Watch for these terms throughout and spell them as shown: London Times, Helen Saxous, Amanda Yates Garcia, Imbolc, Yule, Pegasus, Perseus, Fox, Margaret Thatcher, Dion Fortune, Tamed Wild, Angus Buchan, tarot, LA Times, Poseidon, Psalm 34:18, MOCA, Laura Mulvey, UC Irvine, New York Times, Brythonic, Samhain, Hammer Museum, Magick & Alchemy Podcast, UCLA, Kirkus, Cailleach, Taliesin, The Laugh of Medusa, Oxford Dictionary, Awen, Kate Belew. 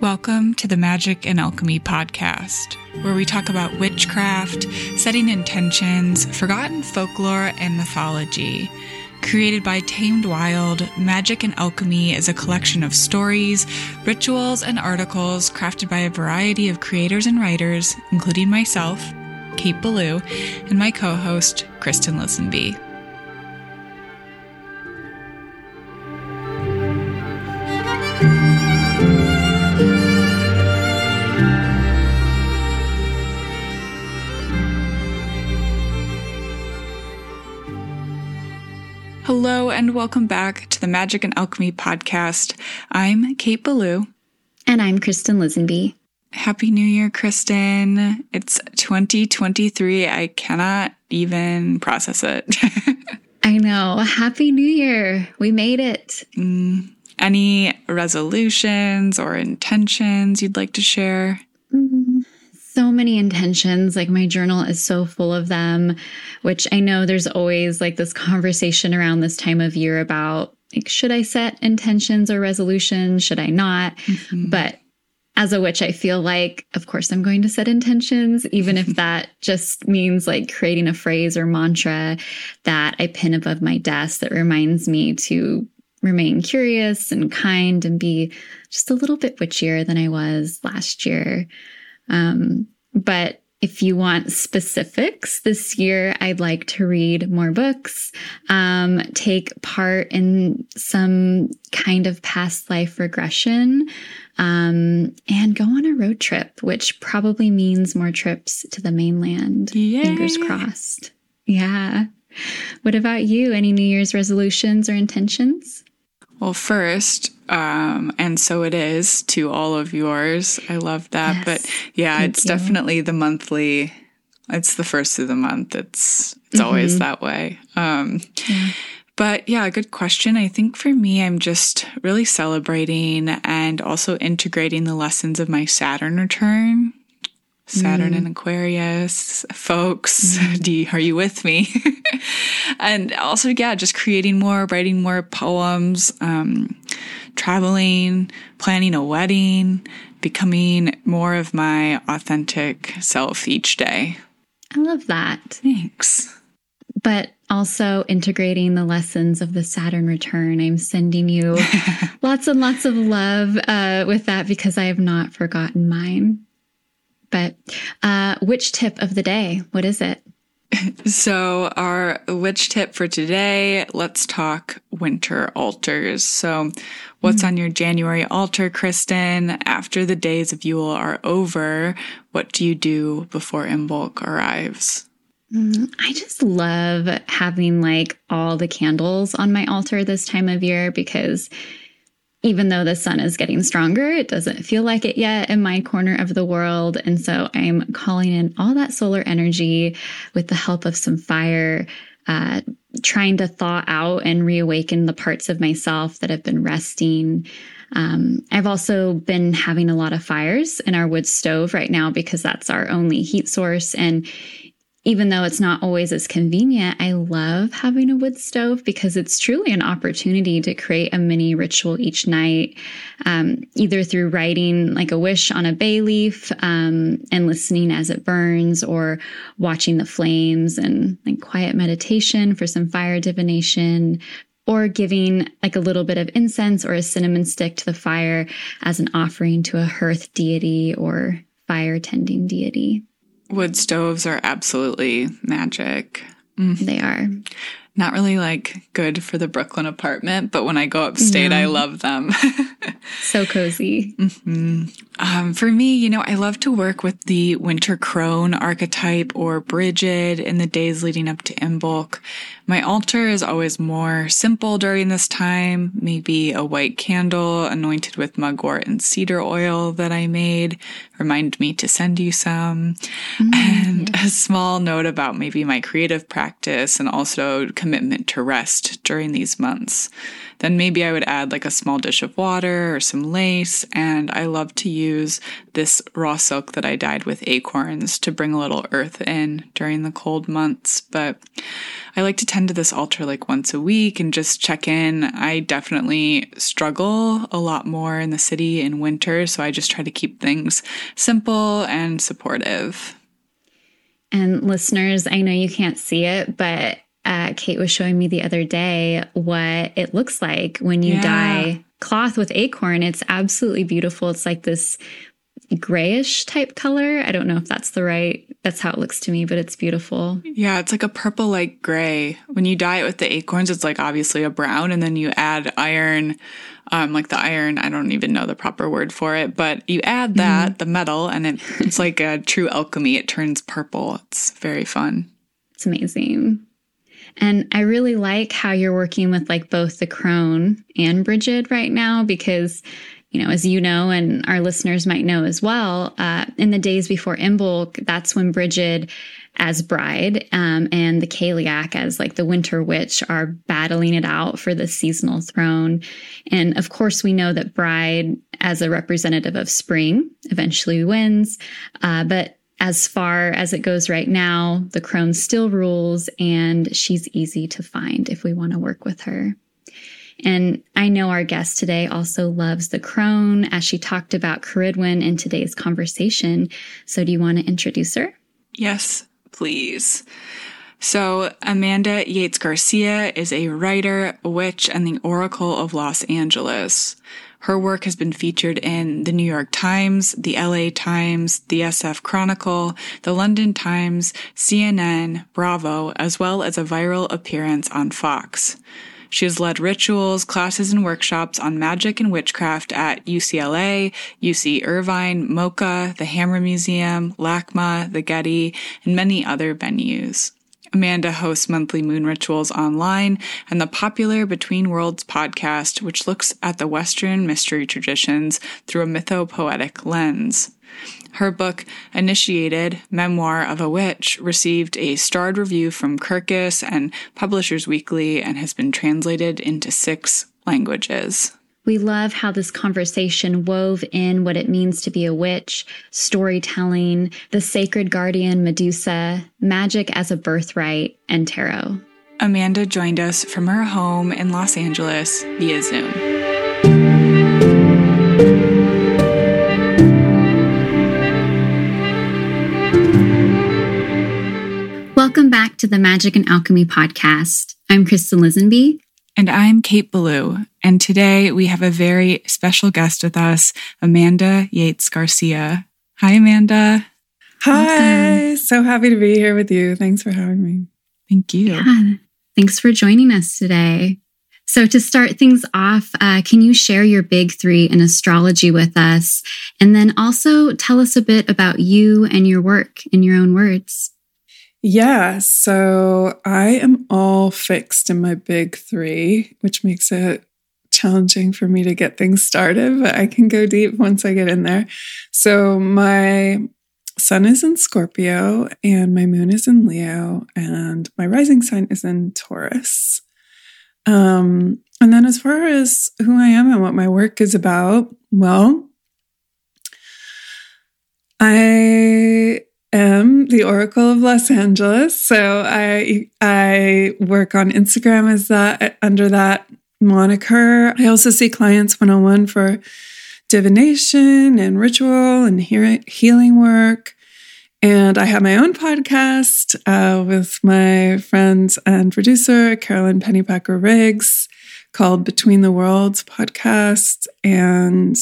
Welcome to the Magick and Alchemy Podcast, where we talk about witchcraft, setting intentions, forgotten folklore, and mythology. Created by Tamed Wild, Magick and Alchemy is a collection of stories, rituals, and articles crafted by a variety of creators and writers, including myself, Kate Belew, and my co-host, Kristen Lisenby. Hello and welcome back to the Magick and Alchemy Podcast. I'm Kate Belew. And I'm Kristen Lisenby. Happy New Year, Kristen. It's 2023. I cannot even process it. I know. Happy New Year. We made it. Any resolutions or intentions you'd like to share? So many intentions. Like, my journal is so full of them, which I know there's always like this conversation around this time of year about, like, should I set intentions or resolutions? Should I not? Mm-hmm. But as a witch, I feel like, of course, I'm going to set intentions, even if that just means like creating a phrase or mantra that I pin above my desk that reminds me to remain curious and kind and be just a little bit witchier than I was last year. But if you want specifics this year, I'd like to read more books, take part in some kind of past life regression, and go on a road trip, which probably means more trips to the mainland. Yay. Fingers crossed. Yeah. What about you? Any New Year's resolutions or intentions? Well, first, and so it is to all of yours. I love that. Yes, but yeah, Definitely the monthly. It's the first of the month. It's mm-hmm. always that way. But yeah, good question. I think for me, I'm just really celebrating and also integrating the lessons of my Saturn return. Saturn and Aquarius, folks, are you with me? And also, yeah, just creating more, writing more poems, traveling, planning a wedding, becoming more of my authentic self each day. I love that. Thanks. But also integrating the lessons of the Saturn return. I'm sending you lots and lots of love with that, because I have not forgotten mine. But witch tip of the day, what is it? So our witch tip for today, let's talk winter altars. So what's on your January altar, Kristen? After the days of Yule are over, what do you do before Imbolc arrives? I just love having like all the candles on my altar this time of year, because even though the sun is getting stronger, it doesn't feel like it yet in my corner of the world. And so I'm calling in all that solar energy with the help of some fire, trying to thaw out and reawaken the parts of myself that have been resting. I've also been having a lot of fires in our wood stove right now, because that's our only heat source. And even though it's not always as convenient, I love having a wood stove, because it's truly an opportunity to create a mini ritual each night, either through writing like a wish on a bay leaf and listening as it burns, or watching the flames and like quiet meditation for some fire divination, or giving like a little bit of incense or a cinnamon stick to the fire as an offering to a hearth deity or fire tending deity. Wood stoves are absolutely magic. They are. Not really like good for the Brooklyn apartment, but when I go upstate, I love them. So cozy. Mm-hmm. For me, I love to work with the winter crone archetype, or Brigid, in the days leading up to Imbolc. My altar is always more simple during this time, maybe a white candle anointed with mugwort and cedar oil that I made. Remind me to send you some. A small note about maybe my creative practice and also commitment to rest during these months. Then maybe I would add like a small dish of water or some lace, and I love to use this raw silk that I dyed with acorns to bring a little earth in during the cold months. But I like to tend to this altar like once a week and just check in. I definitely struggle a lot more in the city in winter, so I just try to keep things simple and supportive. And listeners, I know you can't see it, but Kate was showing me the other day what it looks like when you dye cloth with acorn. It's absolutely beautiful. It's like this grayish type color. I don't know if that's the right, that's how it looks to me, but it's beautiful. Yeah, it's like a purple, like gray. When you dye it with the acorns, it's like obviously a brown, and then you add iron, like the iron, I don't even know the proper word for it, but you add that, the metal, and it's like a true alchemy. It turns purple. It's very fun. It's amazing. And I really like how you're working with like both the crone and Brigid right now, because, you know, as you know, and our listeners might know as well, in the days before Imbolc, that's when Brigid as Bride and the Cailleach as like the Winter Witch are battling it out for the seasonal throne. And of course, we know that Bride as a representative of spring eventually wins. But as far as it goes right now, the crone still rules, and she's easy to find if we want to work with her. And I know our guest today also loves the crone, as she talked about Cerridwen in today's conversation. So do you want to introduce her? Yes, please. So Amanda Yates Garcia is a writer, witch, and the Oracle of Los Angeles. Her work has been featured in the New York Times, the LA Times, the SF Chronicle, the London Times, CNN, Bravo, as well as a viral appearance on Fox. She has led rituals, classes, and workshops on magic and witchcraft at UCLA, UC Irvine, MOCA, the Hammer Museum, LACMA, the Getty, and many other venues. Amanda hosts monthly moon rituals online and the popular Between Worlds podcast, which looks at the Western mystery traditions through a mythopoetic lens. Her book, Initiated: Memoir of a Witch, received a starred review from Kirkus and Publishers Weekly and has been translated into 6 languages. We love how this conversation wove in what it means to be a witch, storytelling, the sacred guardian Medusa, magic as a birthright, and tarot. Amanda joined us from her home in Los Angeles via Zoom. Welcome back to the Magick and Alchemy Podcast. I'm Kristen Lisenby. And I'm Kate Belew. And today we have a very special guest with us, Amanda Yates Garcia. Hi, Amanda. Hi. Welcome. So happy to be here with you. Thanks for having me. Thank you. Yeah. Thanks for joining us today. So to start things off, can you share your big three in astrology with us? And then also tell us a bit about you and your work in your own words. Yeah, so I am all fixed in my big three, which makes it challenging for me to get things started, but I can go deep once I get in there. So my sun is in Scorpio, and my moon is in Leo, and my rising sign is in Taurus. And then as far as who I am and what my work is about, well, I am the Oracle of Los Angeles. So I work on Instagram as that, under that moniker. I also see clients one-on-one for divination and ritual and healing work. And I have my own podcast with my friend and producer, Carolyn Pennypacker-Riggs, called Between the Worlds Podcast. And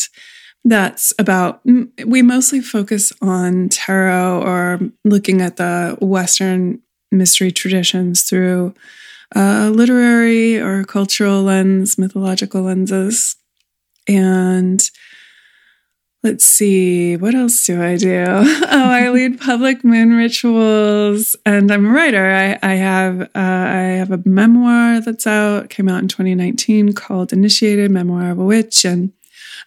that's about, we mostly focus on tarot or looking at the Western mystery traditions through literary or cultural lens, mythological lenses. And let's see, what else do I do? I lead public moon rituals, and I'm a writer. I have a memoir that's out, it came out in 2019, called Initiated: Memoir of a Witch, and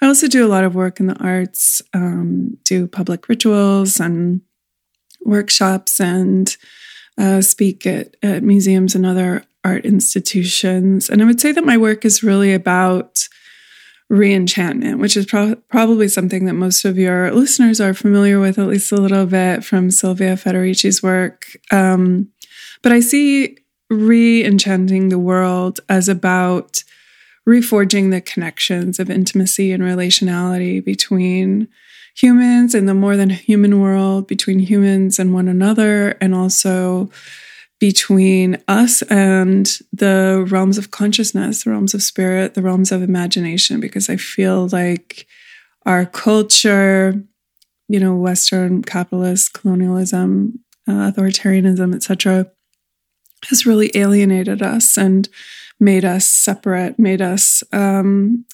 I also do a lot of work in the arts, do public rituals and workshops, and speak at museums and other art institutions. And I would say that my work is really about reenchantment, which is probably something that most of your listeners are familiar with, at least a little bit, from Silvia Federici's work. But I see Re-enchanting the World as about reforging the connections of intimacy and relationality between humans and the more than human world, between humans and one another, and also between us and the realms of consciousness, the realms of spirit, the realms of imagination, because I feel like our culture, you know, Western capitalist colonialism, authoritarianism, etc., has really alienated us and made us separate, made us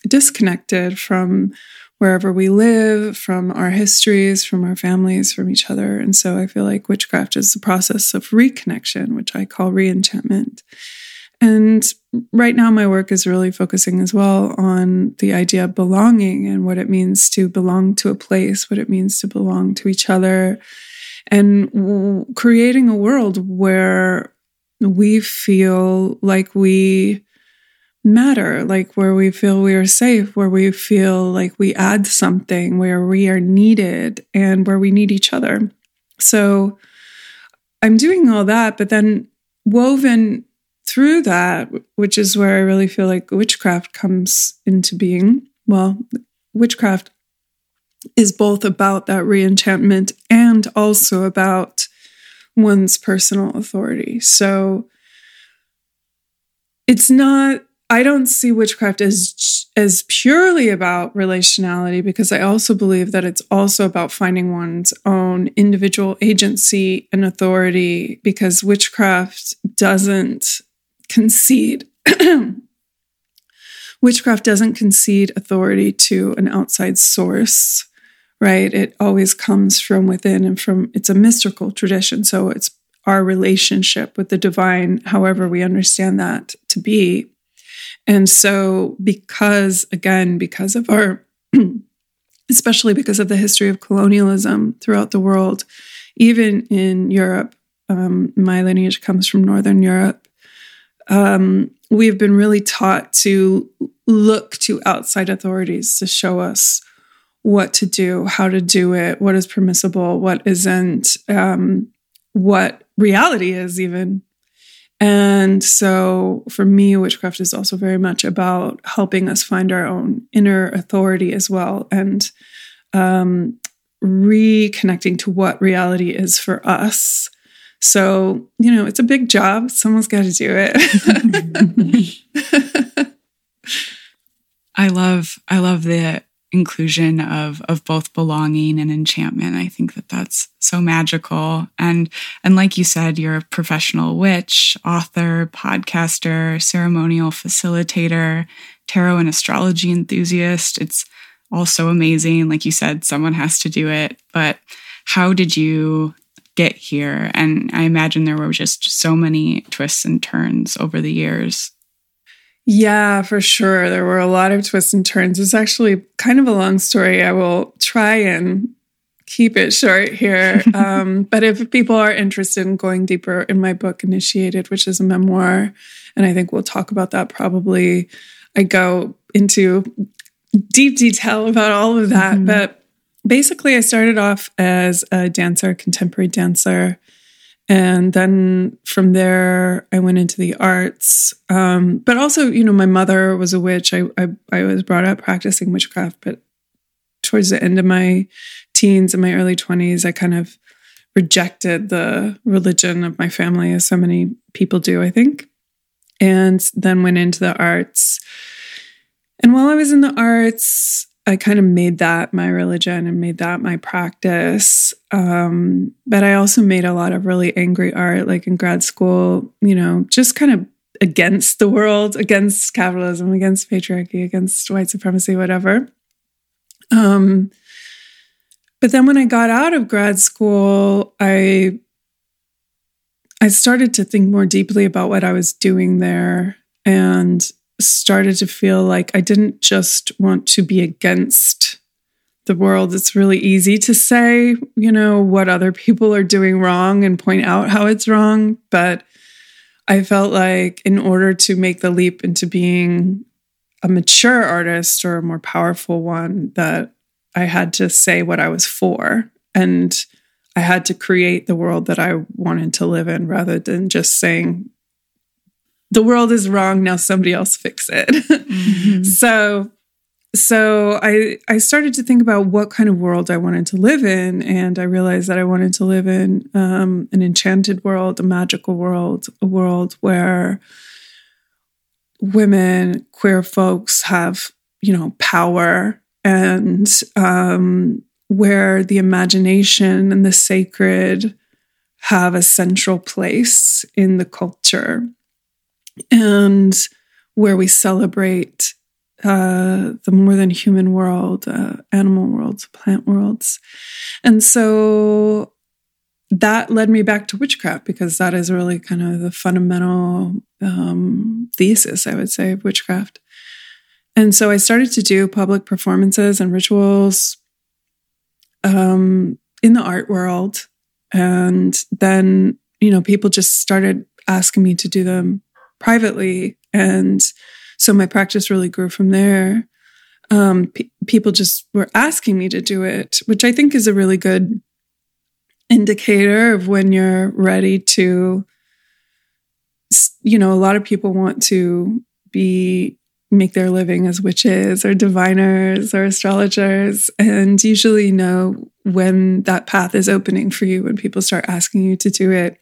disconnected from wherever we live, from our histories, from our families, from each other. And so I feel like witchcraft is the process of reconnection, which I call re-enchantment. And right now my work is really focusing as well on the idea of belonging and what it means to belong to a place, what it means to belong to each other, and creating a world where we feel like we matter, like where we feel we are safe, where we feel like we add something, where we are needed, and where we need each other. So I'm doing all that, but then woven through that, which is where I really feel like witchcraft comes into being. Well, witchcraft is both about that re-enchantment and also about one's personal authority. So it's not, I don't see witchcraft as purely about relationality, because I also believe that it's also about finding one's own individual agency and authority, because witchcraft doesn't concede authority to an outside source, right? It always comes from within and from, it's a mystical tradition. So it's our relationship with the divine, however we understand that to be. And so because of our, especially because of the history of colonialism throughout the world, even in Europe, my lineage comes from Northern Europe, we've been really taught to look to outside authorities to show us what to do, how to do it, what is permissible, what isn't, what reality is even. And so for me, witchcraft is also very much about helping us find our own inner authority as well, and reconnecting to what reality is for us. So, you know, it's a big job. Someone's got to do it. I love the inclusion of both belonging and enchantment. I think that's so magical. And like you said, you're a professional witch, author, podcaster, ceremonial facilitator, tarot and astrology enthusiast. It's also amazing. Like you said, someone has to do it. But how did you get here? And I imagine there were just so many twists and turns over the years. Yeah, for sure. There were a lot of twists and turns. It's actually kind of a long story. I will try and keep it short here. But if people are interested in going deeper in my book, Initiated, which is a memoir, and I think we'll talk about that probably, I go into deep detail about all of that. Mm-hmm. But basically, I started off as a dancer, contemporary dancer. And then from there, I went into the arts. But also, you know, my mother was a witch. I was brought up practicing witchcraft, but towards the end of my teens and my early 20s, I kind of rejected the religion of my family, as so many people do, I think. And then went into the arts. And while I was in the arts, I kind of made that my religion and made that my practice. But I also made a lot of really angry art, like in grad school, you know, just kind of against the world, against capitalism, against patriarchy, against white supremacy, whatever. But then when I got out of grad school, I started to think more deeply about what I was doing there, and started to feel like I didn't just want to be against the world. It's really easy to say, you know, what other people are doing wrong and point out how it's wrong. But I felt like in order to make the leap into being a mature artist or a more powerful one, that I had to say what I was for. And I had to create the world that I wanted to live in rather than just saying the world is wrong. Now somebody else fix it. Mm-hmm. So I started to think about what kind of world I wanted to live in. And I realized that I wanted to live in an enchanted world, a magical world, a world where women, queer folks have, power, and where the imagination and the sacred have a central place in the culture, and where we celebrate the more than human world, animal worlds, plant worlds. And so that led me back to witchcraft, because that is really kind of the fundamental thesis, I would say, of witchcraft. And so I started to do public performances and rituals in the art world. And then, people just started asking me to do them privately. And so my practice really grew from there. People just were asking me to do it, which I think is a really good indicator of when you're ready to, a lot of people want to make their living as witches or diviners or astrologers, and usually know when that path is opening for you, when people start asking you to do it.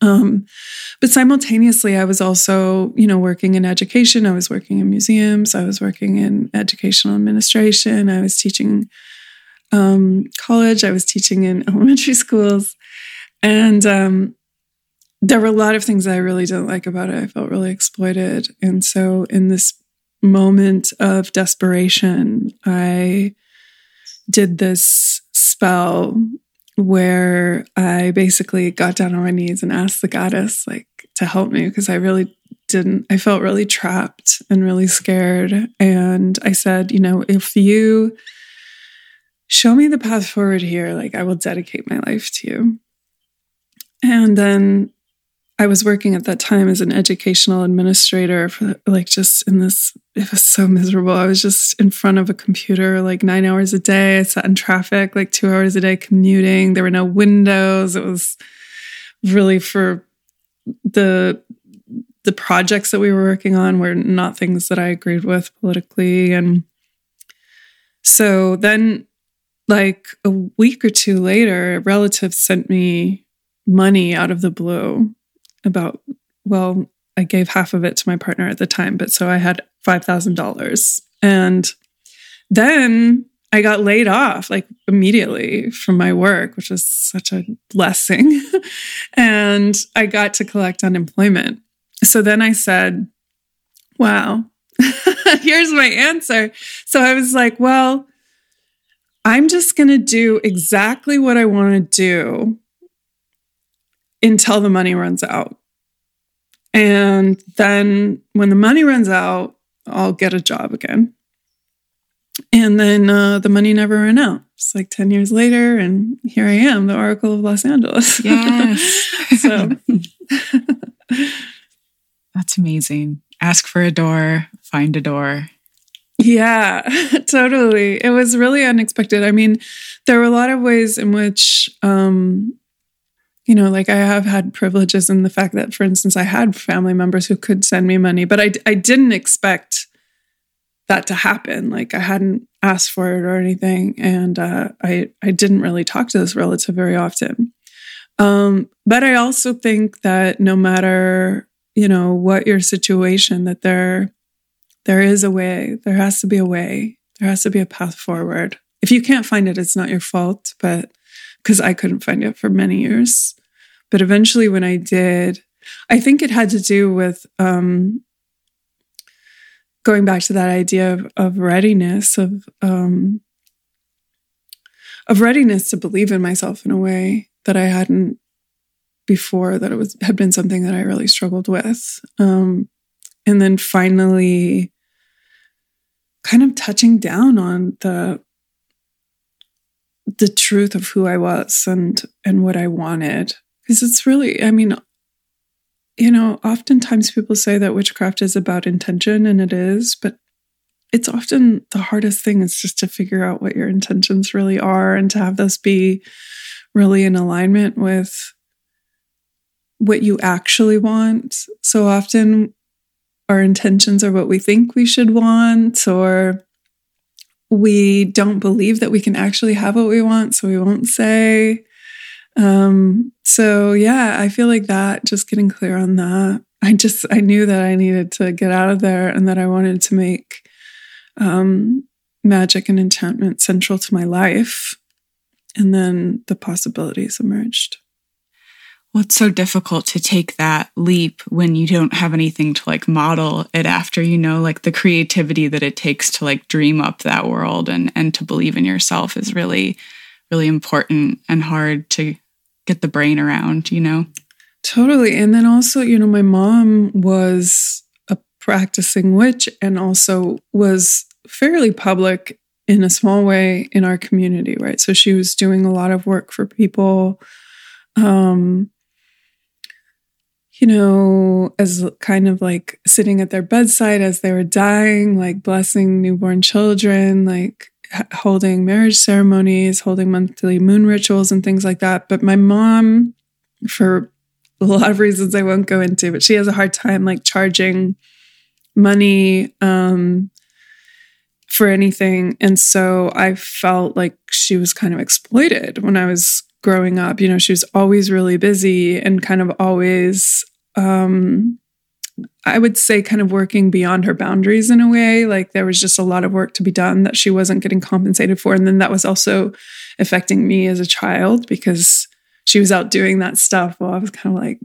But simultaneously, I was also, working in education. I was working in museums. I was working in educational administration. I was teaching college. I was teaching in elementary schools. And there were a lot of things that I really didn't like about it. I felt really exploited. And so in this moment of desperation, I did this spell where I basically got down on my knees and asked the goddess to help me, because I felt really trapped and really scared. And I said, if you show me the path forward here, I will dedicate my life to you. And then I was working at that time as an educational administrator for it was so miserable. I was just in front of a computer 9 hours a day. I sat in traffic 2 hours a day commuting. There were no windows. It was really for the projects that we were working on were not things that I agreed with politically. And so then a week or two later, a relative sent me money out of the blue. I gave half of it to my partner at the time, but so I had $5,000. And then I got laid off immediately from my work, which was such a blessing. And I got to collect unemployment. So then I said, wow, here's my answer. So I was I'm just going to do exactly what I want to do until the money runs out. And then when the money runs out, I'll get a job again. And then the money never ran out. It's 10 years later, and here I am, the Oracle of Los Angeles. Yes. So that's amazing. Ask for a door, find a door. Yeah, totally. It was really unexpected. I mean, there were a lot of ways in which I have had privileges in the fact that, for instance, I had family members who could send me money, but I didn't expect that to happen. I hadn't asked for it or anything, and I didn't really talk to this relative very often. But I also think that no matter, what your situation, that there is a way. There has to be a way. There has to be a path forward. If you can't find it, it's not your fault, but because I couldn't find it for many years. But eventually when I did, I think it had to do with going back to that idea of readiness, of readiness to believe in myself in a way that I hadn't before, that had been something that I really struggled with. And then finally kind of touching down on the truth of who I was and what I wanted. Because it's really, oftentimes people say that witchcraft is about intention, and it is, but it's often the hardest thing is just to figure out what your intentions really are, and to have those be really in alignment with what you actually want. So often our intentions are what we think we should want, or we don't believe that we can actually have what we want, so we won't say. So yeah, I feel like that, just getting clear on that. I knew that I needed to get out of there and that I wanted to make magic and enchantment central to my life. And then the possibilities emerged. Well, it's so difficult to take that leap when you don't have anything to like model it after, you know, like the creativity that it takes to like dream up that world and to believe in yourself is really, really important and hard to get the brain around, you know? Totally. And then also, you know, my mom was a practicing witch and also was fairly public in a small way in our community, right? So she was doing a lot of work for people, you know, as kind of like sitting at their bedside as they were dying, like blessing newborn children, like holding marriage ceremonies, holding monthly moon rituals and things like that. But my mom, for a lot of reasons I won't go into, but she has a hard time like charging money for anything. And so I felt like she was kind of exploited when I was growing up. You know, she was always really busy and kind of always, I would say, kind of working beyond her boundaries in a way. Like there was just a lot of work to be done that she wasn't getting compensated for. And then that was also affecting me as a child because she was out doing that stuff while I was kind of like,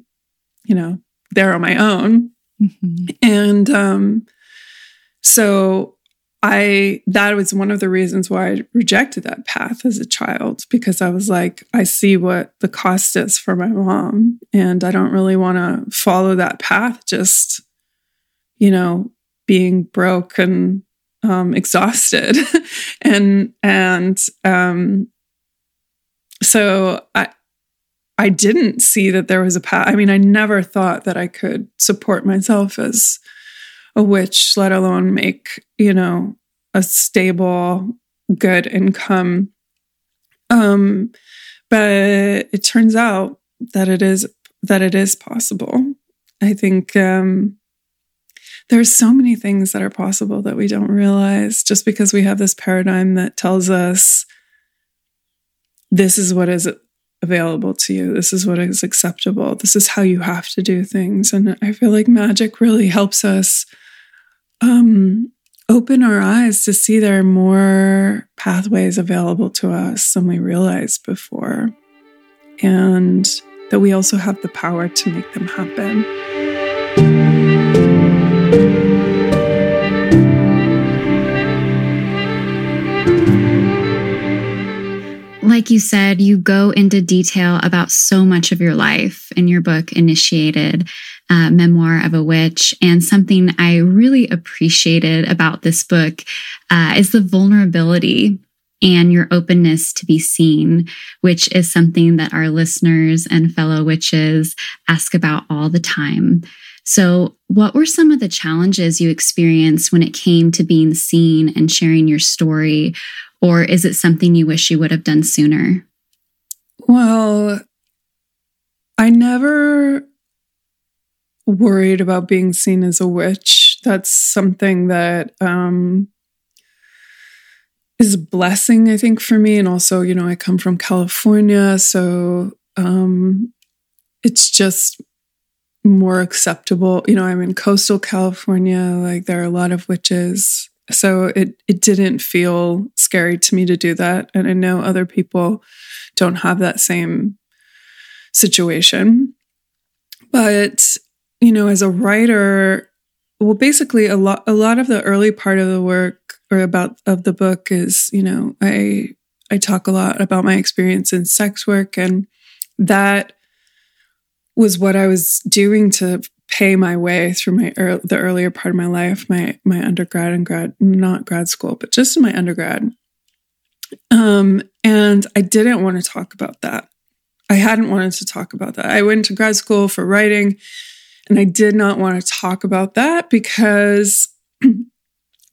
you know, there on my own. Mm-hmm. And so that was one of the reasons why I rejected that path as a child, because I was like, I see what the cost is for my mom, and I don't really want to follow that path, just, you know, being broke and exhausted. So I didn't see that there was a path. I mean, I never thought that I could support myself as a witch, let alone make, you know, a stable, good income. But it turns out that it is possible. I think there's so many things that are possible that we don't realize, just because we have this paradigm that tells us this is what is available to you. This is what is acceptable. This is how you have to do things. And I feel like magic really helps us open our eyes to see there are more pathways available to us than we realized before, and that we also have the power to make them happen. Like you said, you go into detail about so much of your life in your book, Initiated, Memoir of a Witch. And something I really appreciated about this book is the vulnerability and your openness to be seen, which is something that our listeners and fellow witches ask about all the time. So what were some of the challenges you experienced when it came to being seen and sharing your story? Or is it something you wish you would have done sooner? Well, I never worried about being seen as a witch. That's something that is a blessing, I think, for me. And also, you know, I come from California, so it's just more acceptable. You know, I'm in coastal California, like there are a lot of witches. So it didn't feel scary to me to do that. And I know other people don't have that same situation. But, you know, as a writer, well, basically a lot of the early part of the work of the book is, you know, I talk a lot about my experience in sex work, and that was what I was doing to pay my way through the earlier part of my life, my undergrad and not grad school, but just in my undergrad. And I didn't want to talk about that. I hadn't wanted to talk about that. I went to grad school for writing, and I did not want to talk about that because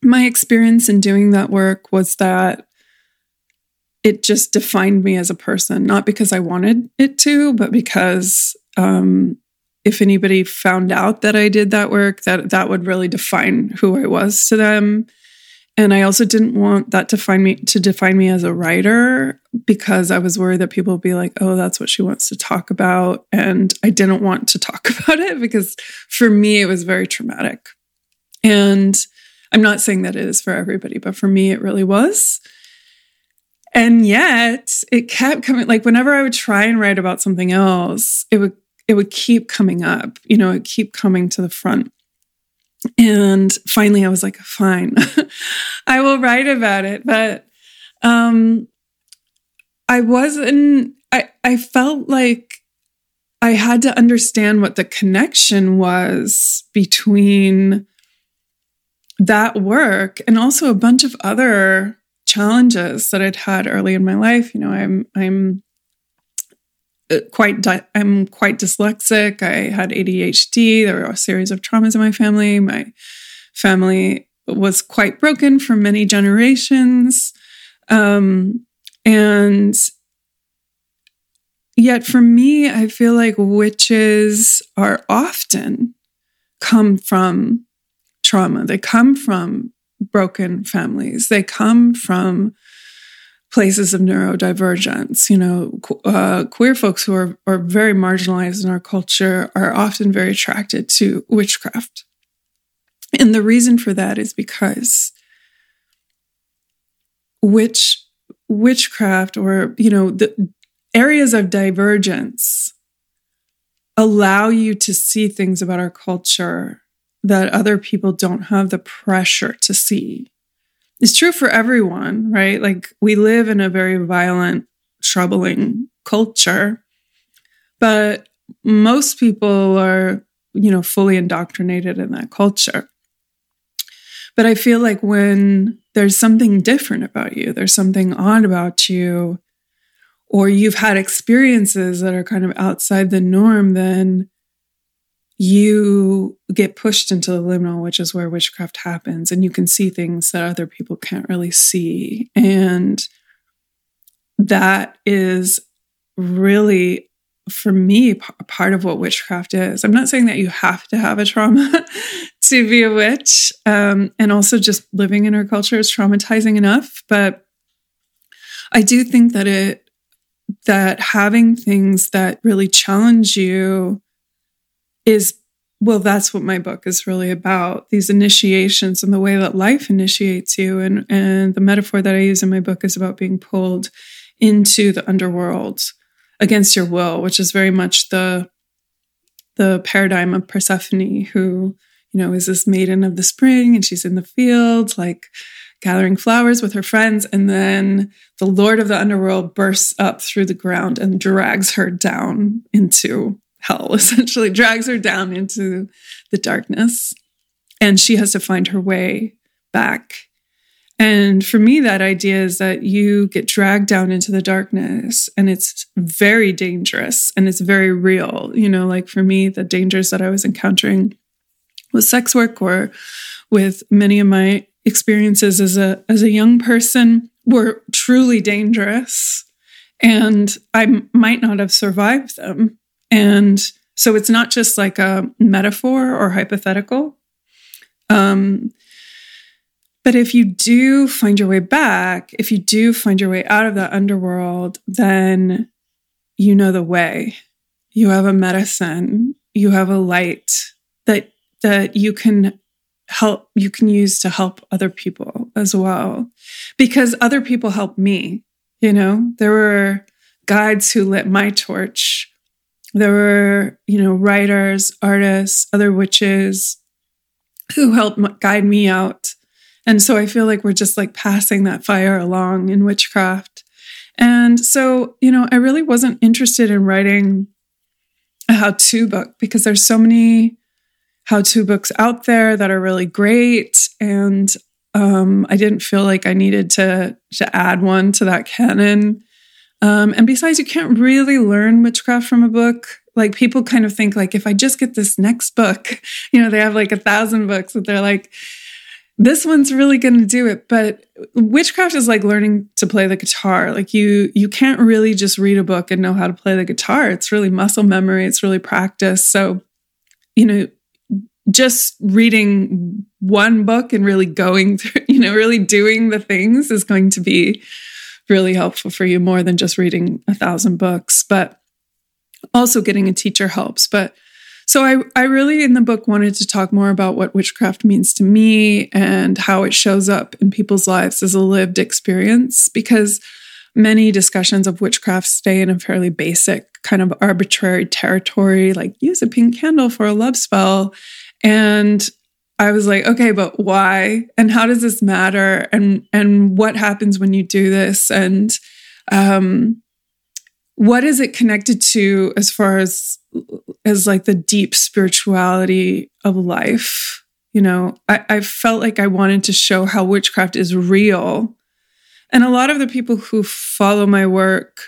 my experience in doing that work was that it just defined me as a person, not because I wanted it to, but because if anybody found out that I did that work, that would really define who I was to them. And I also didn't want that to define me as a writer, because I was worried that people would be like, oh, that's what she wants to talk about. And I didn't want to talk about it because for me, it was very traumatic. And I'm not saying that it is for everybody, but for me, it really was. And yet it kept coming, like whenever I would try and write about something else, it would keep coming up, you know, it keep coming to the front. And finally, I was like, fine, I will write about it. But I felt like I had to understand what the connection was between that work and also a bunch of other challenges that I'd had early in my life. You know, I'm quite dyslexic. I had ADHD. There were a series of traumas in my family. My family was quite broken for many generations. And yet for me, I feel like witches are often come from trauma. They come from broken families. They come from places of neurodivergence. You know, queer folks who are very marginalized in our culture are often very attracted to witchcraft. And the reason for that is because witchcraft, or, you know, the areas of divergence allow you to see things about our culture that other people don't have the pressure to see. It's true for everyone, right? Like, we live in a very violent, troubling culture, but most people are, you know, fully indoctrinated in that culture. But I feel like when there's something different about you, there's something odd about you, or you've had experiences that are kind of outside the norm, then you get pushed into the liminal, which is where witchcraft happens, and you can see things that other people can't really see. And that is really, for me, part of what witchcraft is. I'm not saying that you have to have a trauma to be a witch. And also just living in our culture is traumatizing enough. But I do think that that having things that really challenge you that's what my book is really about. These initiations and the way that life initiates you. And the metaphor that I use in my book is about being pulled into the underworld against your will, which is very much the paradigm of Persephone, who, you know, is this maiden of the spring, and she's in the field, like gathering flowers with her friends. And then the lord of the underworld bursts up through the ground and drags her down into hell, essentially drags her down into the darkness, and she has to find her way back. And for me, that idea is that you get dragged down into the darkness, and it's very dangerous and it's very real. You know, like for me, the dangers that I was encountering with sex work, or with many of my experiences as a young person, were truly dangerous, and I might not have survived them. And so it's not just like a metaphor or hypothetical. But if you do find your way back, if you do find your way out of that underworld, then you know the way. You have a medicine, you have a light that you can help, you can use to help other people as well. Because other people helped me, you know? There were guides who lit my torch. There were, you know, writers, artists, other witches who helped guide me out. And so I feel like we're just like passing that fire along in witchcraft. And so, you know, I really wasn't interested in writing a how-to book, because there's so many how-to books out there that are really great. And I didn't feel like I needed to add one to that canon. And besides, you can't really learn witchcraft from a book. Like, people kind of think, like, if I just get this next book, you know, they have like 1,000 books that they're like, this one's really going to do it. But witchcraft is like learning to play the guitar. Like, you can't really just read a book and know how to play the guitar. It's really muscle memory. It's really practice. So you know, just reading one book and really going through, you know, really doing the things is going to be really helpful for you, more than just reading 1,000 books. But also getting a teacher helps. But so I really in the book wanted to talk more about what witchcraft means to me and how it shows up in people's lives as a lived experience, because many discussions of witchcraft stay in a fairly basic kind of arbitrary territory, like use a pink candle for a love spell. And I was like, okay, but why? And how does this matter? And what happens when you do this? And what is it connected to as far as like the deep spirituality of life? You know, I felt like I wanted to show how witchcraft is real. And a lot of the people who follow my work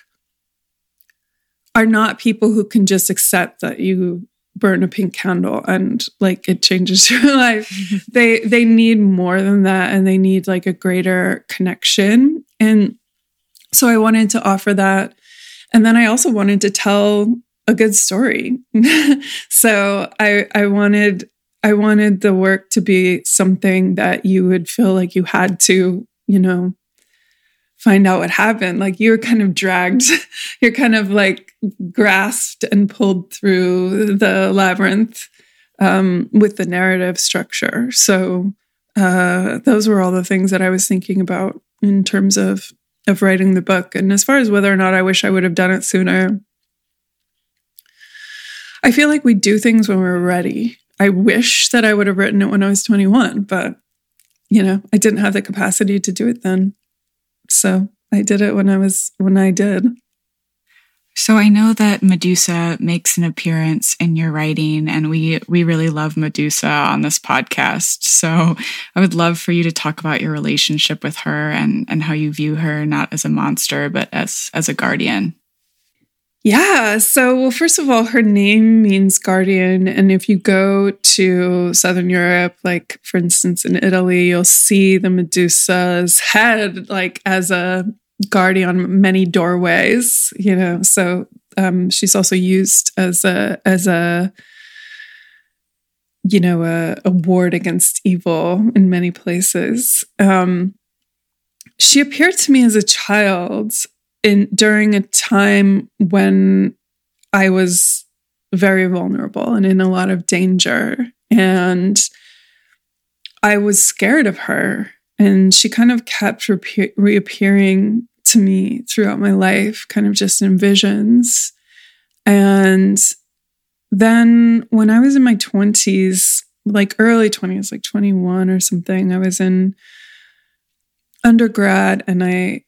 are not people who can just accept that you burn a pink candle and like it changes your life. They need more than that, and they need like a greater connection. And so I wanted to offer that. And then I also wanted to tell a good story. So I wanted the work to be something that you would feel like you had to, you know, find out what happened. Like you're kind of dragged, you're kind of like grasped and pulled through the labyrinth with the narrative structure. So those were all the things that I was thinking about in terms of writing the book. And as far as whether or not I wish I would have done it sooner, I feel like we do things when we're ready. I wish that I would have written it when I was 21, but you know, I didn't have the capacity to do it then. So I did it when I did. So I know that Medusa makes an appearance in your writing, and we really love Medusa on this podcast. So I would love for you to talk about your relationship with her and how you view her, not as a monster, but as a guardian. Yeah. So, well, first of all, her name means guardian. And if you go to Southern Europe, like for instance, in Italy, you'll see the Medusa's head, like as a guardian on many doorways, you know, so she's also used as a you know, a ward against evil in many places. She appeared to me as a child during a time when I was very vulnerable and in a lot of danger, and I was scared of her, and she kind of kept reappearing to me throughout my life, kind of just in visions. And then when I was in my 20s, like early 20s, like 21 or something, I was in undergrad, and I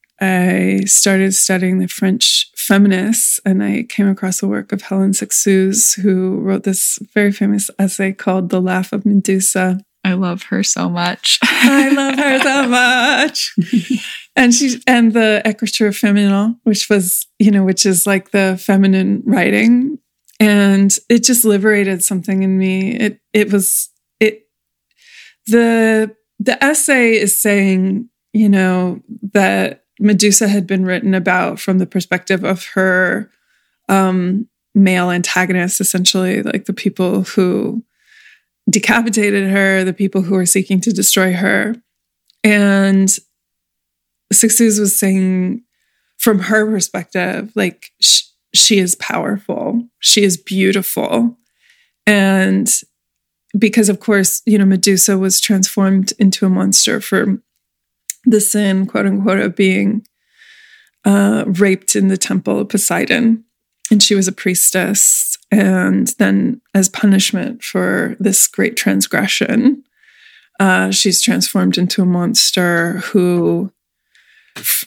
started studying the French feminists, and I came across the work of Helen Saxous, who wrote this very famous essay called The Laugh of Medusa. I love her so much. And and the Écriture Féminine, which is like the feminine writing. And it just liberated something in me. The essay is saying, you know, that Medusa had been written about from the perspective of her male antagonists, essentially, like the people who decapitated her, the people who were seeking to destroy her. And Saxous was saying, from her perspective, like, she is powerful, she is beautiful. And because, of course, you know, Medusa was transformed into a monster for the sin, quote unquote, of being raped in the temple of Poseidon. And she was a priestess. And then as punishment for this great transgression, she's transformed into a monster who,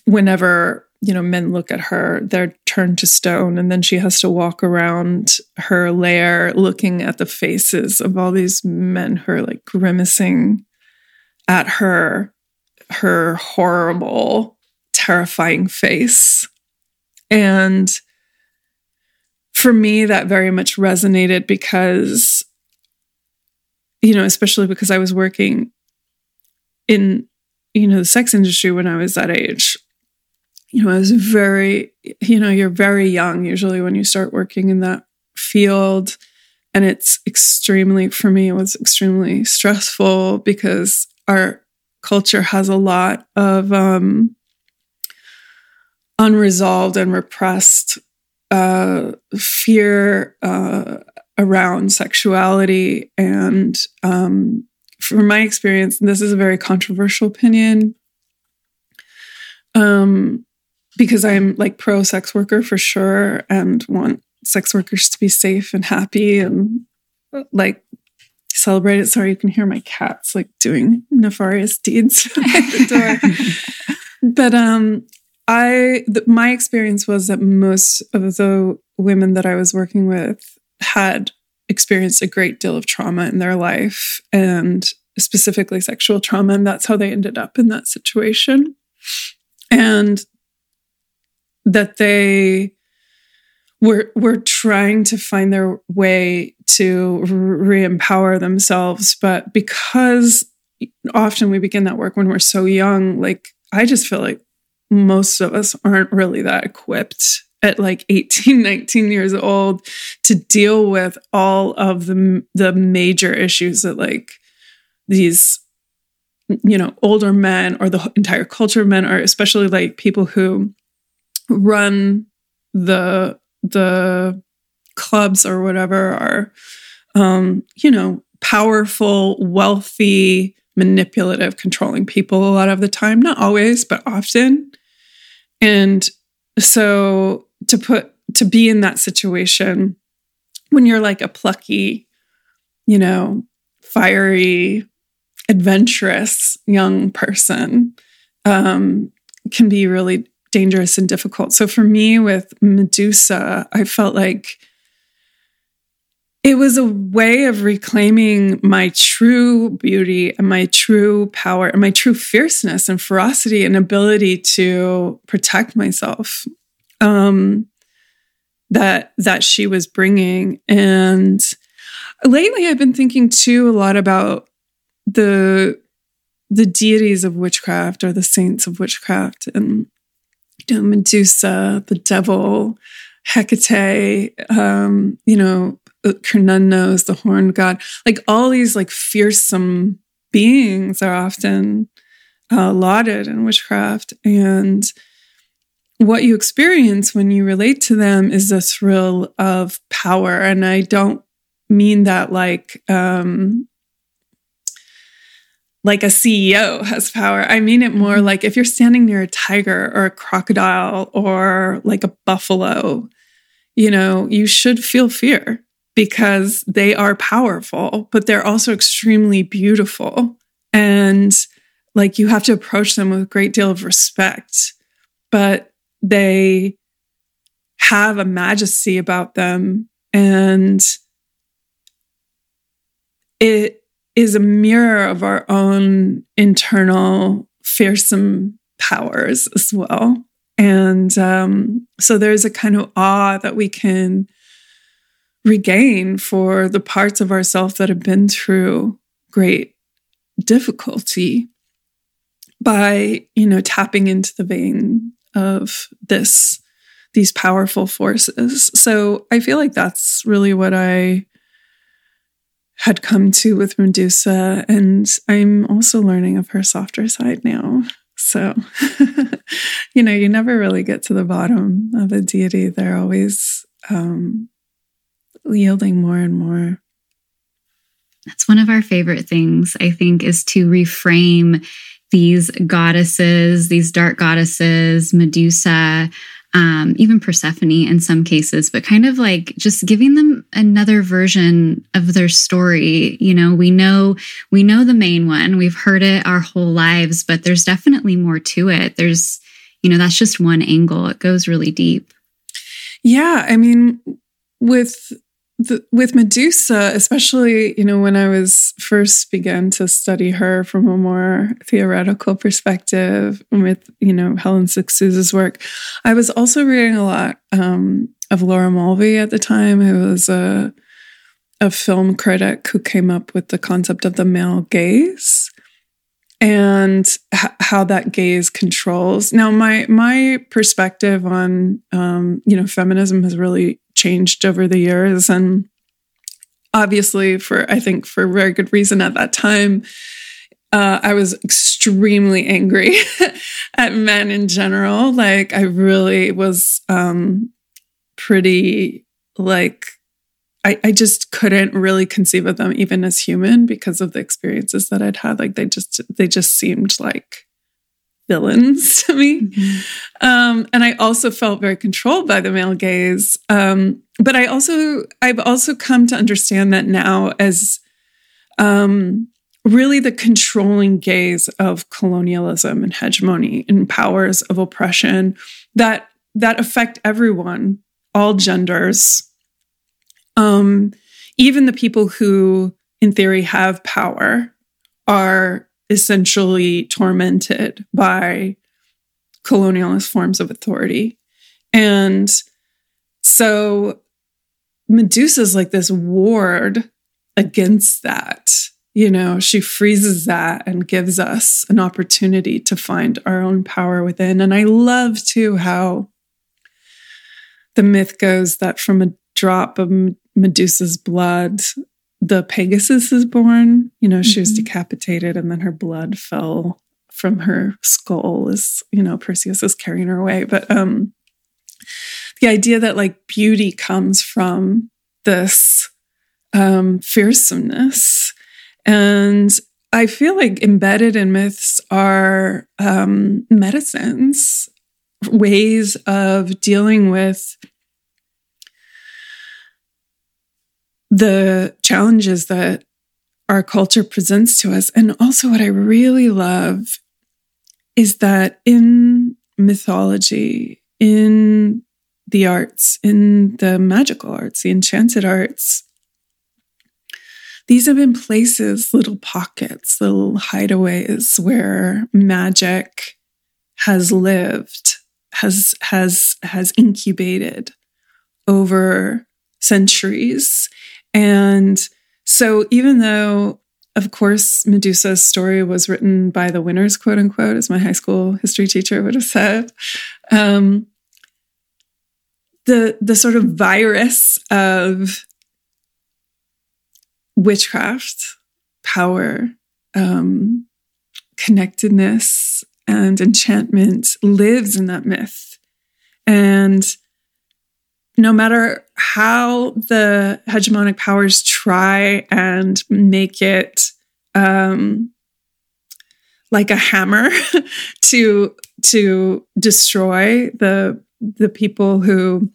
whenever, you know, men look at her, they're turned to stone. And then she has to walk around her lair looking at the faces of all these men who are like grimacing at her horrible, terrifying face. And for me, that very much resonated because, you know, especially because I was working in, you know, the sex industry when I was that age. You know, I was very, you know, you're very young usually when you start working in that field. And it's extremely, for me, it was extremely stressful because our culture has a lot of unresolved and repressed fear around sexuality. And from my experience, and this is a very controversial opinion, because I'm like pro sex worker for sure and want sex workers to be safe and happy and like celebrated. Sorry, you can hear my cats like doing nefarious deeds at the door. But my experience was that most of the women that I was working with had experienced a great deal of trauma in their life, and specifically sexual trauma, and that's how they ended up in that situation. And that they were trying to find their way to re-empower themselves. But because often we begin that work when we're so young, like I just feel like most of us aren't really that equipped at like 18, 19 years old to deal with all of the major issues that like these, you know, older men or the entire culture of men, or especially like people who run the clubs or whatever are, you know, powerful, wealthy, manipulative, controlling people a lot of the time, not always, but often. And so to be in that situation when you're like a plucky, you know, fiery, adventurous young person, can be really dangerous and difficult. So for me with Medusa, I felt like it was a way of reclaiming my true beauty and my true power and my true fierceness and ferocity and ability to protect myself, that she was bringing. And lately I've been thinking too a lot about the deities of witchcraft or the saints of witchcraft, and, you know, Medusa, the devil, Hecate, you know, Cernunnos, the horned god, like all these like fearsome beings are often lauded in witchcraft. And what you experience when you relate to them is the thrill of power. And I don't mean that like a CEO has power. I mean it more like if you're standing near a tiger or a crocodile or like a buffalo, you know, you should feel fear because they are powerful, but they're also extremely beautiful. And like you have to approach them with a great deal of respect, but they have a majesty about them. And it is a mirror of our own internal fearsome powers as well. And so there's a kind of awe that we can regain for the parts of ourselves that have been through great difficulty by, you know, tapping into the vein of these powerful forces. So I feel like that's really what I had come to with Medusa, and I'm also learning of her softer side now. So, you know, you never really get to the bottom of a deity. They're always yielding more and more. That's one of our favorite things, I think, is to reframe these goddesses, these dark goddesses, Medusa, even Persephone in some cases, but kind of like just giving them another version of their story. You know, we know the main one, we've heard it our whole lives, but there's definitely more to it. There's, you know, that's just one angle. It goes really deep. Yeah. I mean, with Medusa, especially, you know, when I was first began to study her from a more theoretical perspective with, you know, Helen Six-Souza's work, I was also reading a lot of Laura Mulvey at the time, who was a film critic who came up with the concept of the male gaze and how that gaze controls. Now, my perspective on, you know, feminism has really changed over the years, and obviously for very good reason at that time. I was extremely angry at men in general. Like, I really was pretty, like, I just couldn't really conceive of them even as human because of the experiences that I'd had. Like, they just seemed like villains to me. Mm-hmm. And I also felt very controlled by the male gaze. But I've also come to understand that now as really the controlling gaze of colonialism and hegemony and powers of oppression that affect everyone, all genders, even the people who, in theory, have power are essentially tormented by colonialist forms of authority. And so Medusa's like this ward against that. You know, she freezes that and gives us an opportunity to find our own power within. And I love, too, how the myth goes that from a drop of Medusa's blood, the Pegasus is born. You know, she was decapitated and then her blood fell from her skull as, you know, Perseus is carrying her away. But the idea that, like, beauty comes from this fearsomeness. And I feel like embedded in myths are medicines, ways of dealing with the challenges that our culture presents to us. And also what I really love is that in mythology, in the arts, in the magical arts, the enchanted arts, these have been places, little pockets, little hideaways where magic has lived, has incubated over centuries. And so even though, of course, Medusa's story was written by the winners, quote unquote, as my high school history teacher would have said, the sort of virus of witchcraft, power, connectedness, and enchantment lives in that myth. And no matter how the hegemonic powers try and make it like a hammer to destroy the people who,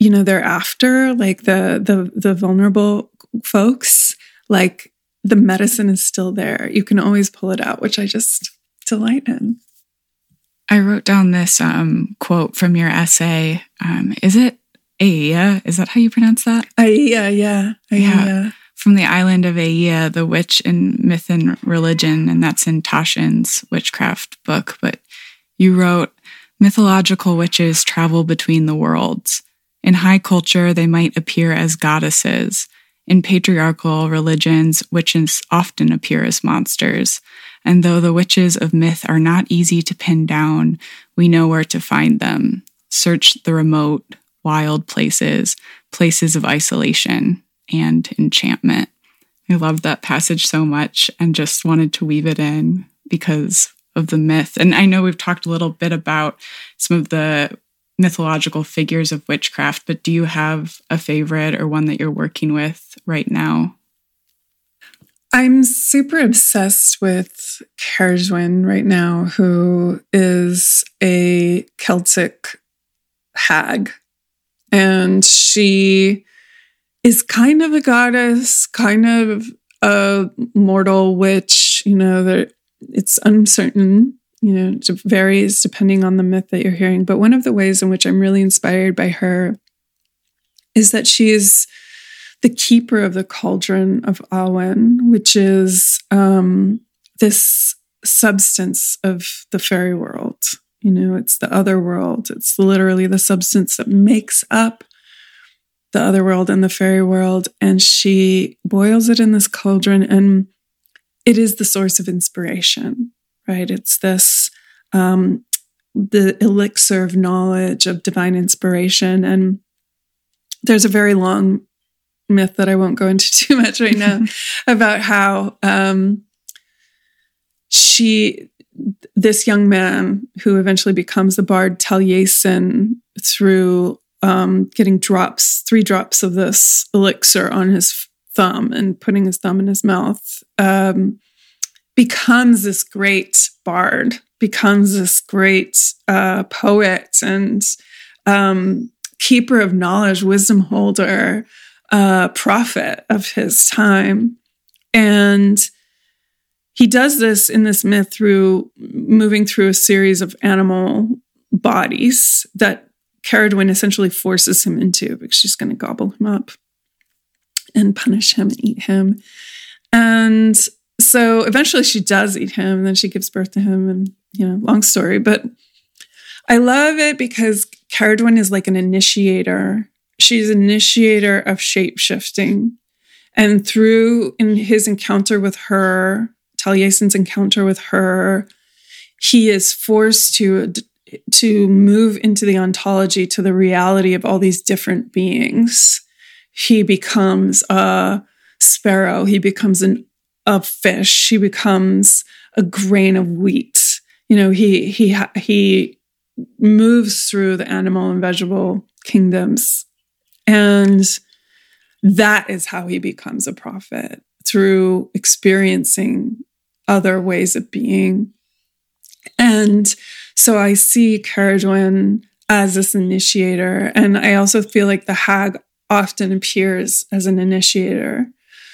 you know, they're after, like the vulnerable folks, like the medicine is still there. You can always pull it out, which I just delight in. I wrote down this quote from your essay. Is it Aia? Is that how you pronounce that? Aia, yeah. Aia. Yeah. From the island of Aia, the witch in myth and religion, and that's in Tashin's witchcraft book. But you wrote, mythological witches travel between the worlds. In high culture, they might appear as goddesses. In patriarchal religions, witches often appear as monsters. And though the witches of myth are not easy to pin down, we know where to find them. Search the remote, wild places, places of isolation and enchantment. I love that passage so much and just wanted to weave it in because of the myth. And I know we've talked a little bit about some of the mythological figures of witchcraft, but do you have a favorite or one that you're working with right now? I'm super obsessed with Cerridwen right now, who is a Celtic hag. And she is kind of a goddess, kind of a mortal witch. You know, it's uncertain. You know, it varies depending on the myth that you're hearing. But one of the ways in which I'm really inspired by her is that she is the keeper of the cauldron of Awen, which is this substance of the fairy world. You know, it's the other world. It's literally the substance that makes up the other world and the fairy world. And she boils it in this cauldron, and it is the source of inspiration. Right, it's this, the elixir of knowledge, of divine inspiration. And there's a very long myth that I won't go into too much right now about how this young man who eventually becomes the bard Taliesin through getting three drops of this elixir on his thumb and putting his thumb in his mouth, becomes this great bard, becomes this great poet and keeper of knowledge, wisdom holder, prophet of his time. And he does this in this myth through moving through a series of animal bodies that Cerridwen essentially forces him into because she's going to gobble him up and punish him and eat him. And so eventually she does eat him and then she gives birth to him and, long story. But I love it because Cerridwen is like an initiator. She's an initiator of shape-shifting. And Taliesin's encounter with her, he is forced to move into the ontology, to the reality of all these different beings. He becomes a sparrow. He becomes a fish. He becomes a grain of wheat. He moves through the animal and vegetable kingdoms. And that is how he becomes a prophet, through experiencing other ways of being. And so I see Cerridwen as this initiator. And I also feel like the hag often appears as an initiator.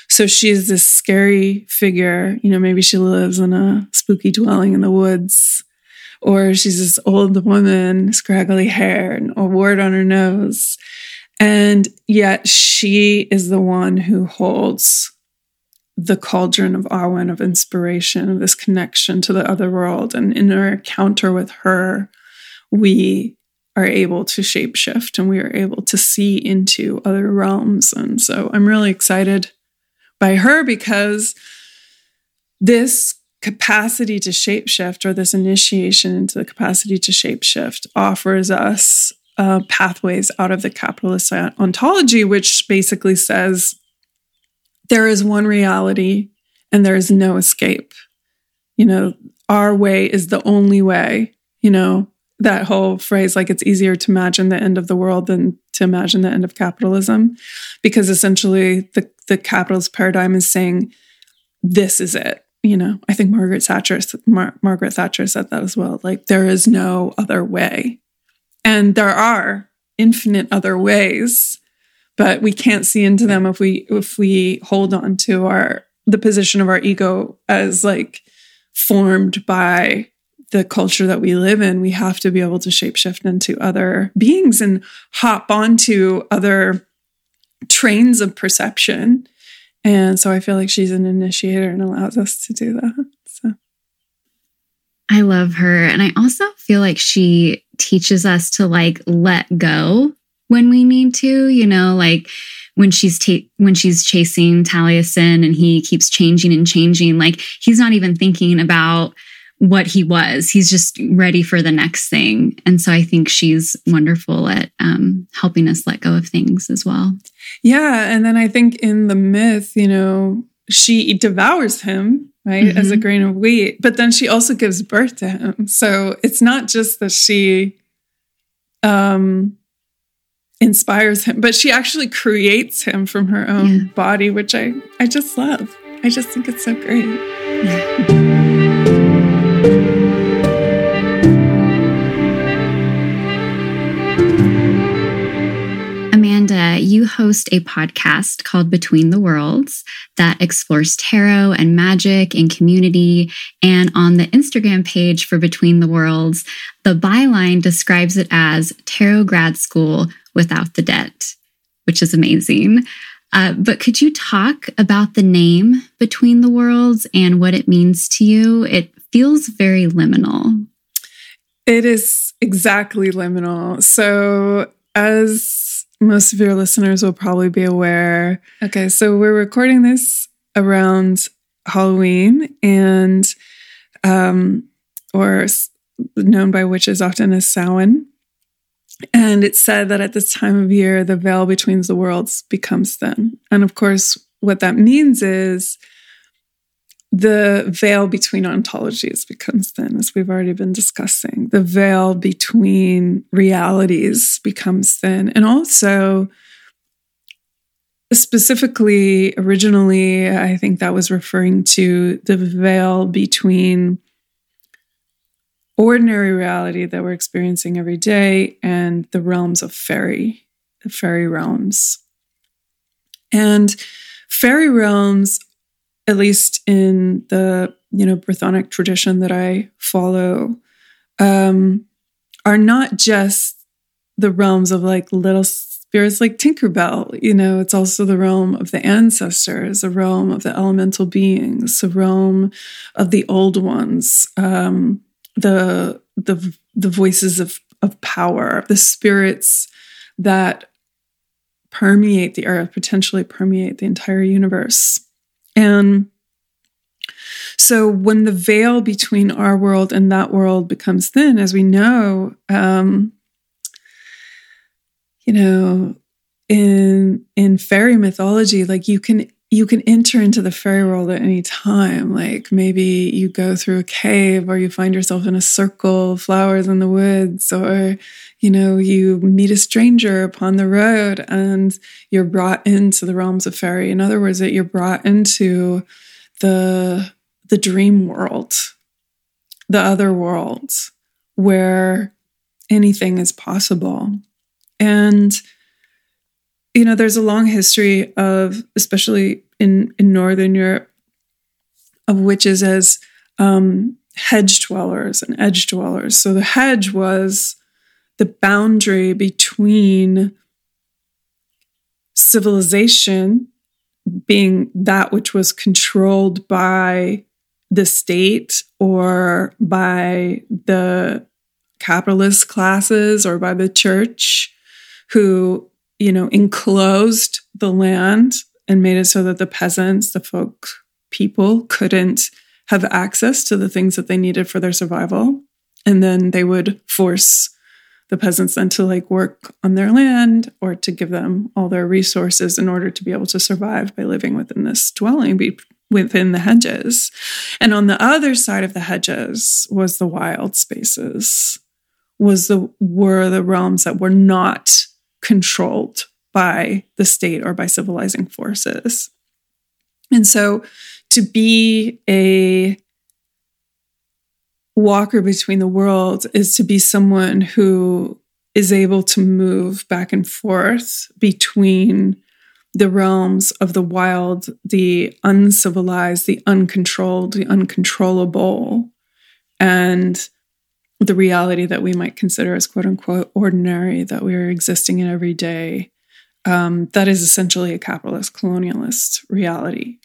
So she's this scary figure. Maybe she lives in a spooky dwelling in the woods, or she's this old woman, scraggly hair and a wart on her nose. And yet she is the one who holds the cauldron of Awen, of inspiration, of this connection to the other world. And in our encounter with her, we are able to shapeshift and we are able to see into other realms. And so I'm really excited by her because this capacity to shapeshift, or this initiation into the capacity to shapeshift, offers us pathways out of the capitalist ontology, which basically says, there is one reality and there is no escape. Our way is the only way. That whole phrase, like, it's easier to imagine the end of the world than to imagine the end of capitalism, because essentially the capitalist paradigm is saying, this is it. I think Margaret Thatcher said that as well. Like, there is no other way. And there are infinite other ways, but we can't see into them if we hold on to the position of our ego as like formed by the culture that we live in. We have to be able to shapeshift into other beings and hop onto other trains of perception. And so I feel like she's an initiator and allows us to do that. So I love her. And I also feel like she teaches us to like let go when we need to, like when she's chasing Taliesin and he keeps changing and changing, like he's not even thinking about what he was. He's just ready for the next thing. And so I think she's wonderful at helping us let go of things as well. Yeah. And then I think in the myth, she devours him, right, mm-hmm. as a grain of wheat, but then she also gives birth to him. So it's not just that she inspires him, but she actually creates him from her own body, which I just love. I just think it's so great. Amanda, you host a podcast called Between the Worlds that explores tarot and magic and community. And on the Instagram page for Between the Worlds, the byline describes it as Tarot Grad School Without the Debt, which is amazing. But could you talk about the name Between the Worlds and what it means to you? It feels very liminal. It is exactly liminal. So as most of your listeners will probably be aware, okay, so we're recording this around Halloween and, or known by witches often as Samhain. And it's said that at this time of year, the veil between the worlds becomes thin. And of course, what that means is the veil between ontologies becomes thin, as we've already been discussing. The veil between realities becomes thin. And also, specifically, originally, I think that was referring to the veil between ordinary reality that we're experiencing every day and the realms of fairy, the fairy realms. And fairy realms, at least in the, Brythonic tradition that I follow, are not just the realms of like little spirits like Tinkerbell. It's also the realm of the ancestors, the realm of the elemental beings, the realm of the old ones, the voices of power, the spirits that permeate the earth, potentially permeate the entire universe. And so when the veil between our world and that world becomes thin, as we know, in fairy mythology, like you can enter into the fairy world at any time. Like maybe you go through a cave or you find yourself in a circle, flowers in the woods, or, you meet a stranger upon the road and you're brought into the realms of fairy. In other words, that you're brought into the dream world, the other world where anything is possible. And there's a long history of, especially in Northern Europe, of witches as hedge dwellers and edge dwellers. So the hedge was the boundary between civilization, being that which was controlled by the state or by the capitalist classes or by the church, who enclosed the land and made it so that the peasants, the folk people, couldn't have access to the things that they needed for their survival. And then they would force the peasants then to work on their land or to give them all their resources in order to be able to survive by living within this dwelling, within the hedges. And on the other side of the hedges was the wild spaces, were the realms that were not controlled by the state or by civilizing forces. And so to be a walker between the worlds is to be someone who is able to move back and forth between the realms of the wild, the uncivilized, the uncontrolled, the uncontrollable, and the reality that we might consider as quote unquote ordinary, that we are existing in every day, that is essentially a capitalist colonialist reality.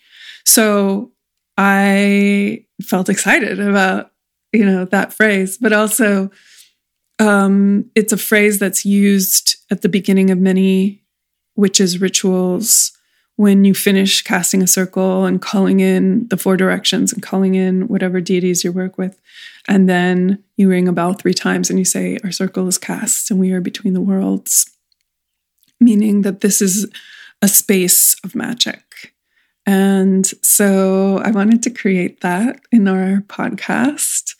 So I felt excited about, that phrase, but also it's a phrase that's used at the beginning of many witches' rituals when you finish casting a circle and calling in the four directions and calling in whatever deities you work with. And then you ring a bell 3 times and you say, our circle is cast and we are between the worlds. Meaning that this is a space of magic. And so I wanted to create that in our podcast.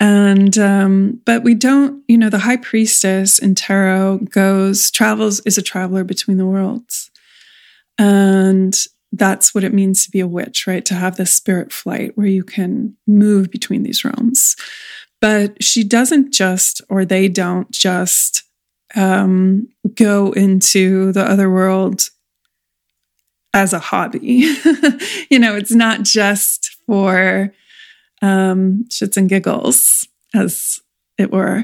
And, but we don't, the high priestess in tarot is a traveler between the worlds. And that's what it means to be a witch, right? To have this spirit flight where you can move between these realms. But she doesn't just, or they don't just go into the other world as a hobby. It's not just for shits and giggles, as it were.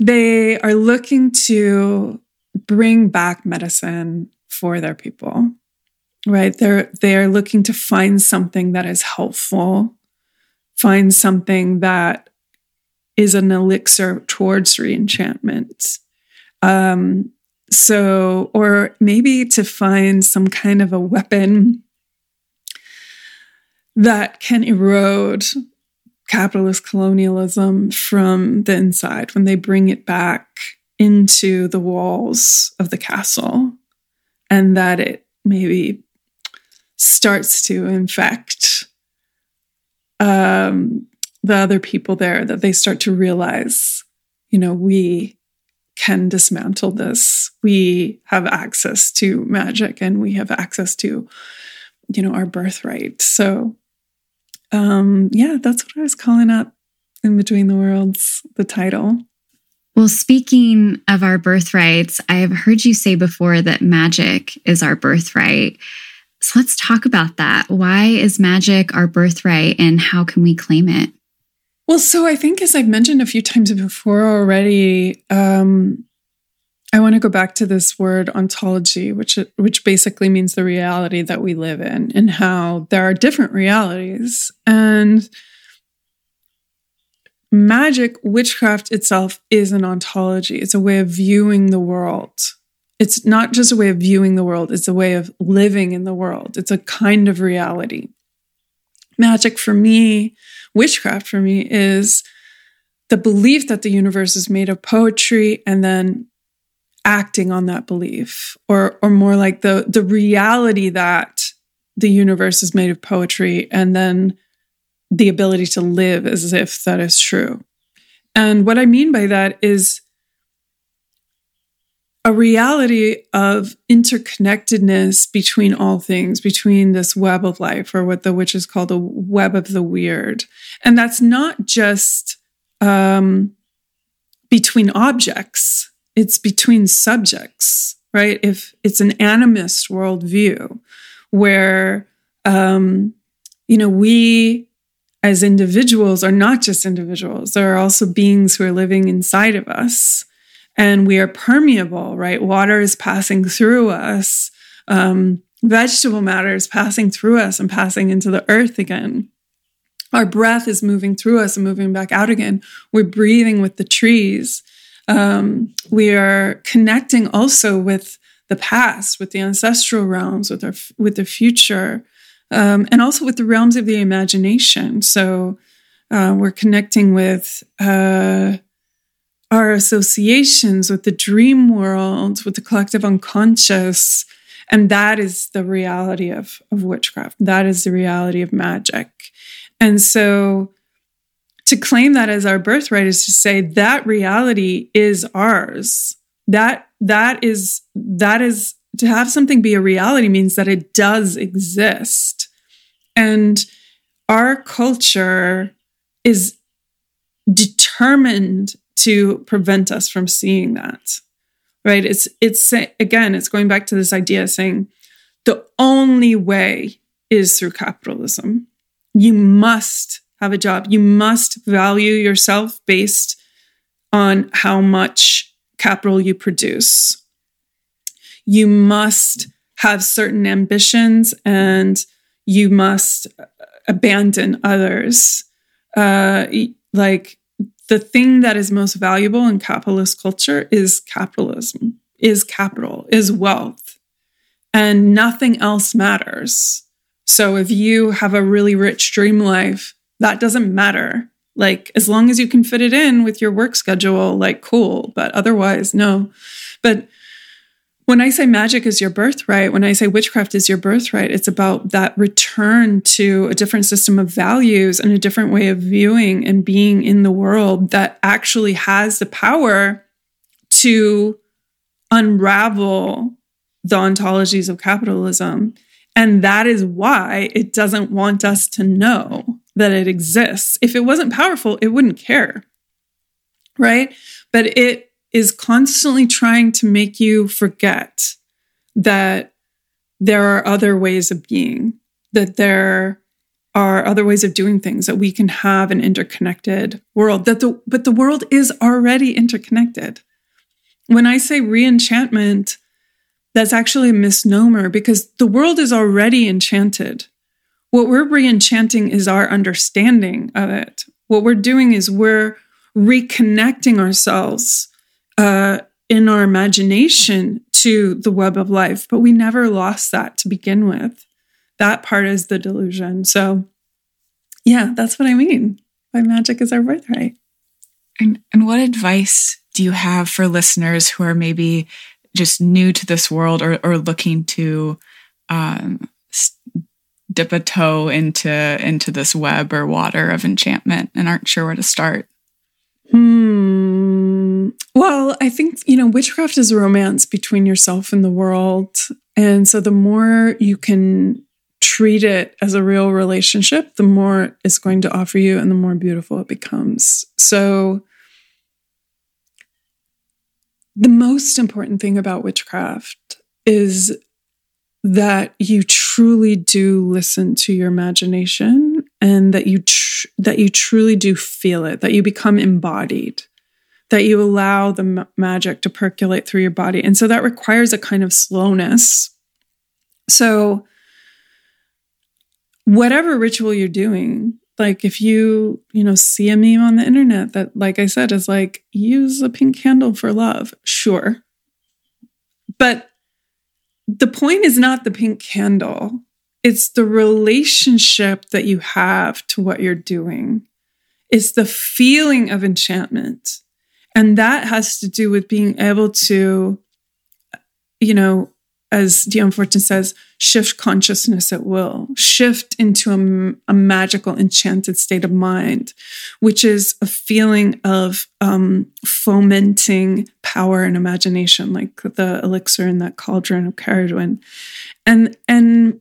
They are looking to bring back medicine for their people, right? They are looking to find something that is helpful, find something that is an elixir towards re-enchantment. Or maybe to find some kind of a weapon that can erode capitalist colonialism from the inside when they bring it back into the walls of the castle, and that it maybe starts to infect the other people there, that they start to realize, you know, we can dismantle this. We have access to magic, and we have access to, you know, our birthright. So, yeah, that's what I was calling up in Between the Worlds, the title. Well, speaking of our birthrights, I have heard you say before that magic is our birthright. So let's talk about that. Why is magic our birthright, and how can we claim it? Well, so I think, as I've mentioned a few times before already, I want to go back to this word ontology, which basically means the reality that we live in, and how there are different realities. And magic, witchcraft itself, is an ontology. It's a way of viewing the world. It's not just a way of viewing the world, it's a way of living in the world. It's a kind of reality. Magic for me, witchcraft for me, is the belief that the universe is made of poetry, and then acting on that belief, or more like the reality that the universe is made of poetry, and then the ability to live as if that is true. And what I mean by that is a reality of interconnectedness between all things, between this web of life, or what the witches call the web of the weird. And that's not just between objects, it's between subjects, right? If it's an animist worldview where, you know, we as individuals are not just individuals, there are also beings who are living inside of us. And we are permeable, right? Water is passing through us. Vegetable matter is passing through us and passing into the earth again. Our breath is moving through us and moving back out again. We're breathing with the trees. We are connecting also with the past, with the ancestral realms, with the future, and also with the realms of the imagination. So we're connecting with our associations, with the dream world, with the collective unconscious. And that is the reality of witchcraft. That is the reality of magic. And so to claim that as our birthright is to say that reality is ours. That is to have something be a reality means that it does exist. And our culture is determined to prevent us from seeing that, right? It's again, it's going back to this idea of saying the only way is through capitalism. You must have a job. You must value yourself based on how much capital you produce. You must have certain ambitions, and you must abandon others. Like, the thing that is most valuable in capitalist culture is capitalism, is capital, is wealth, and nothing else matters. So if you have a really rich dream life, that doesn't matter. Like, as long as you can fit it in with your work schedule, like, cool, but otherwise, no. But when I say magic is your birthright, when I say witchcraft is your birthright, it's about that return to a different system of values and a different way of viewing and being in the world that actually has the power to unravel the ontologies of capitalism. And that is why it doesn't want us to know that it exists. If it wasn't powerful, it wouldn't care, right? But it is constantly trying to make you forget that there are other ways of being, that there are other ways of doing things, that we can have an interconnected world, but the world is already interconnected. When I say re-enchantment, that's actually a misnomer, because the world is already enchanted. What we're re-enchanting is our understanding of it. What we're doing is we're reconnecting ourselves in our imagination to the web of life, but we never lost that to begin with. That part is the delusion. So yeah, that's what I mean by magic is our birthright. And what advice do you have for listeners who are maybe just new to this world or looking to dip a toe into this web or water of enchantment and aren't sure where to start? Well, I think, witchcraft is a romance between yourself and the world. And so the more you can treat it as a real relationship, the more it's going to offer you and the more beautiful it becomes. So the most important thing about witchcraft is that you truly do listen to your imagination and that you truly do feel it, that you become embodied, that you allow the magic to percolate through your body. And so that requires a kind of slowness. So whatever ritual you're doing, like if you, see a meme on the internet that, like I said, is like, use a pink candle for love. Sure. But the point is not the pink candle. It's the relationship that you have to what you're doing. It's the feeling of enchantment. And that has to do with being able to, as Dion Fortune says, shift consciousness at will, shift into a magical, enchanted state of mind, which is a feeling of fomenting power and imagination, like the elixir in that cauldron of Cerridwen. And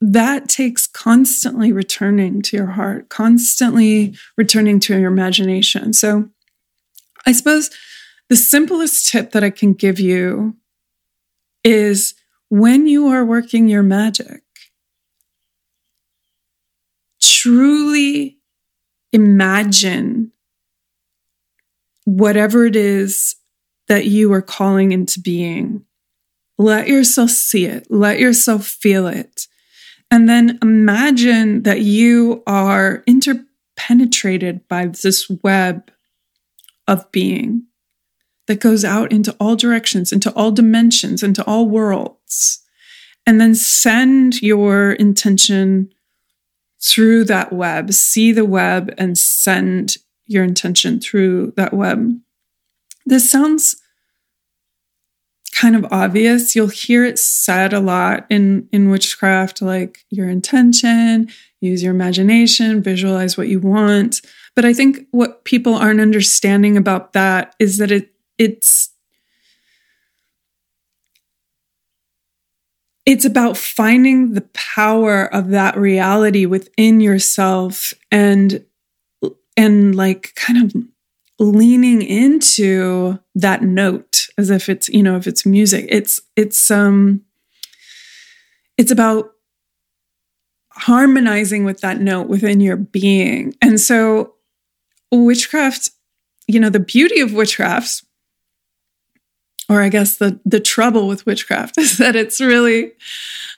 that takes constantly returning to your heart, constantly returning to your imagination. So I suppose the simplest tip that I can give you is, when you are working your magic, truly imagine whatever it is that you are calling into being. Let yourself see it. Let yourself feel it. And then imagine that you are interpenetrated by this web of being that goes out into all directions, into all dimensions, into all worlds. And then send your intention through that web. See the web and send your intention through that web. This sounds kind of obvious. You'll hear it said a lot in witchcraft, like your intention, use your imagination, visualize what you want. But I think what people aren't understanding about that is that it's about finding the power of that reality within yourself and like kind of leaning into that note as if it's, if it's music. It's about harmonizing with that note within your being. And so witchcraft, the beauty of witchcraft, or I guess the trouble with witchcraft, is that it's really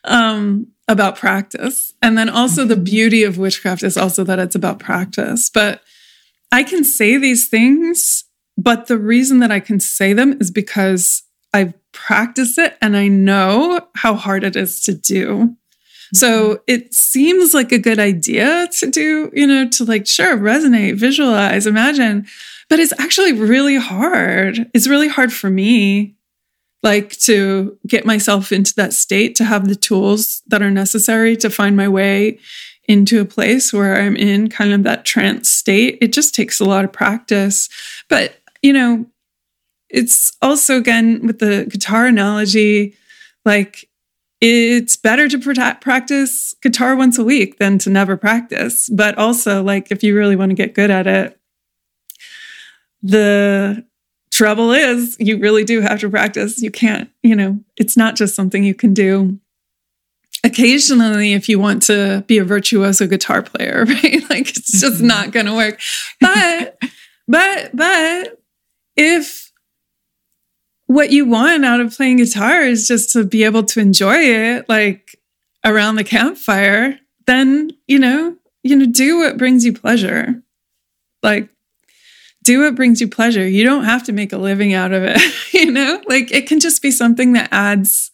about practice. And then also the beauty of witchcraft is also that it's about practice. But I can say these things, but the reason that I can say them is because I've practiced it and I know how hard it is to do. So it seems like a good idea to do, to like, sure, resonate, visualize, imagine, but it's actually really hard. It's really hard for me, like, to get myself into that state, to have the tools that are necessary to find my way into a place where I'm in kind of that trance state. It just takes a lot of practice. But, it's also, again, with the guitar analogy, like, it's better to practice guitar once a week than to never practice. But also, like, if you really want to get good at it, the trouble is you really do have to practice. You can't, it's not just something you can do occasionally if you want to be a virtuoso guitar player, right? Like, it's just not going to work. But if what you want out of playing guitar is just to be able to enjoy it, like around the campfire, then, do what brings you pleasure. Like, do what brings you pleasure. You don't have to make a living out of it, like it can just be something that adds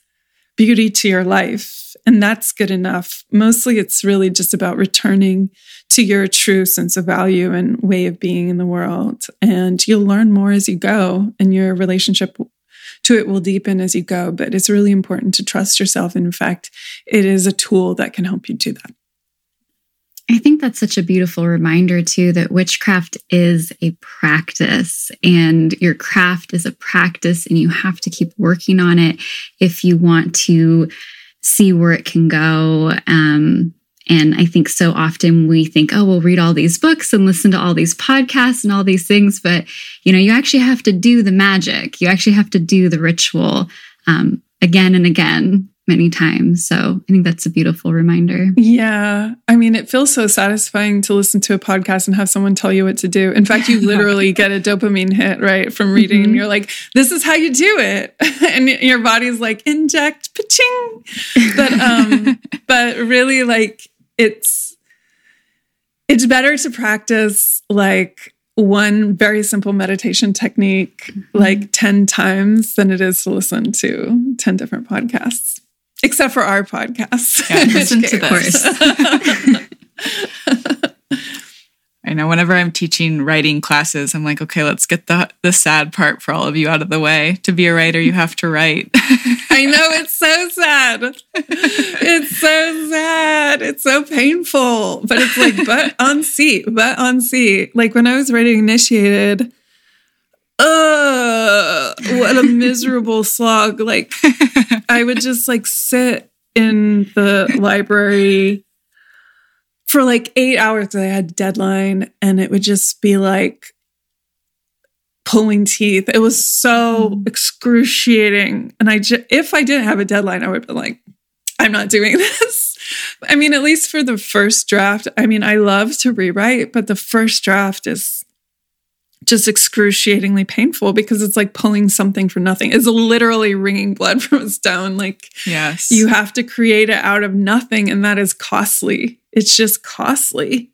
beauty to your life And that's good enough. Mostly it's really just about returning to your true sense of value and way of being in the world. And you'll learn more as you go, and your relationship to it will deepen as you go. But it's really important to trust yourself. And in fact, it is a tool that can help you do that. I think that's such a beautiful reminder too, that witchcraft is a practice, and your craft is a practice, and you have to keep working on it if you want to see where it can go. And I think so often we think, oh, we'll read all these books and listen to all these podcasts and all these things. But, you know, you actually have to do the magic. You actually have to do the ritual again and again, many times. So I think that's a beautiful reminder. Yeah. I mean, it feels so satisfying to listen to a podcast and have someone tell you what to do. In fact, you literally get a dopamine hit, right, from reading. Mm-hmm. And you're like, this is how you do it. And your body's like, inject, pa-ching. But really, like, it's better to practice, like, one very simple meditation technique, mm-hmm. like 10 times than it is to listen to 10 different podcasts. Except for our podcast. Yeah, listen to this. I know whenever I'm teaching writing classes, I'm like, okay, let's get the sad part for all of you out of the way. To be a writer, you have to write. I know, it's so sad. It's so sad. It's so painful. But it's like, but on sea. Like when I was writing Initiated, what a miserable slog. Like I would just like sit in the library for like 8 hours. I had a deadline, and it would just be like pulling teeth. It was so excruciating. And if I didn't have a deadline, I would have been like, I'm not doing this. I mean, at least for the first draft. I mean, I love to rewrite, but the first draft is just excruciatingly painful because it's like pulling something from nothing. It's literally wringing blood from a stone. Like, yes, you have to create it out of nothing, and that is costly. It's just costly.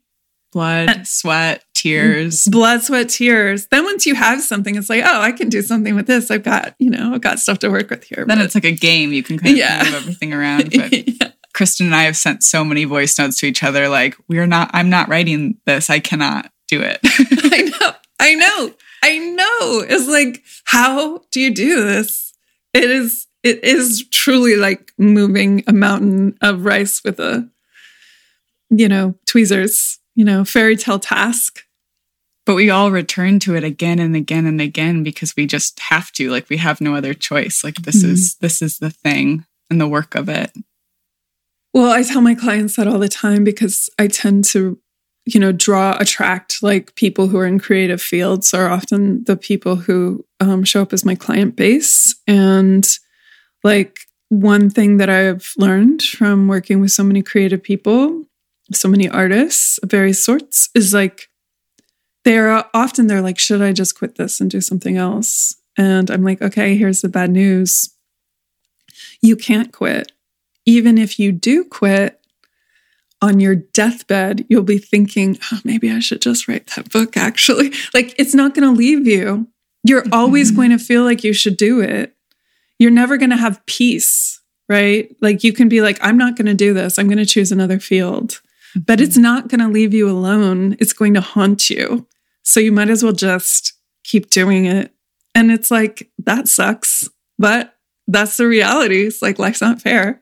Blood, sweat, tears. Blood, sweat, tears. Then once you have something, it's like, oh, I can do something with this. I've got stuff to work with here. Then it's like a game. You can kind of move everything around. But yeah. Kristen and I have sent so many voice notes to each other. Like, I'm not writing this. I cannot do it. I know. It's like, how do you do this? It is truly like moving a mountain of rice with a, tweezers, fairy tale task. But we all return to it again and again and again because we just have to, like, we have no other choice. Like this is the thing and the work of it. Well, I tell my clients that all the time because I tend to attract like people who are in creative fields are often the people who show up as my client base. And like one thing that I've learned from working with so many creative people, so many artists of various sorts, is like, they're like, should I just quit this and do something else? And I'm like, okay, here's the bad news. You can't quit. Even if you do quit, on your deathbed, you'll be thinking, oh, maybe I should just write that book, actually. Like, it's not going to leave you. You're always going to feel like you should do it. You're never going to have peace, right? Like, you can be like, I'm not going to do this. I'm going to choose another field. But it's not going to leave you alone. It's going to haunt you. So you might as well just keep doing it. And it's like, that sucks. But that's the reality. It's like, life's not fair.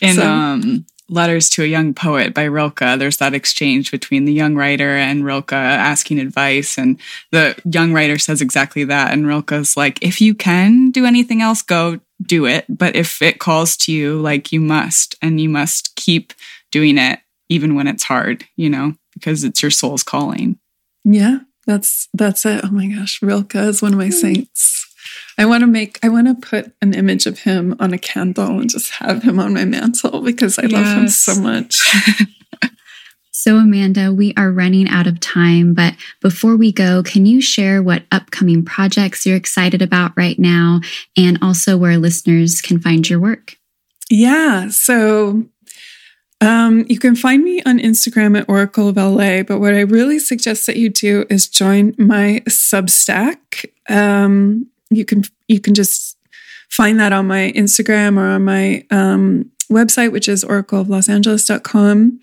And Letters to a Young Poet by Rilke. There's that exchange between the young writer and Rilke asking advice. And the young writer says exactly that. And Rilke's like, if you can do anything else, go do it. But if it calls to you, like, you must. And you must keep doing it even when it's hard, because it's your soul's calling. Yeah, that's it. Oh my gosh, Rilke is one of my saints. I want to put an image of him on a candle and just have him on my mantle because I love him so much. So, Amanda, we are running out of time, but before we go, can you share what upcoming projects you're excited about right now and also where listeners can find your work? Yeah. So, you can find me on Instagram at Oracle of LA, but what I really suggest that you do is join my Substack. You can just find that on my Instagram or on my website, which is oracleoflosangeles.com.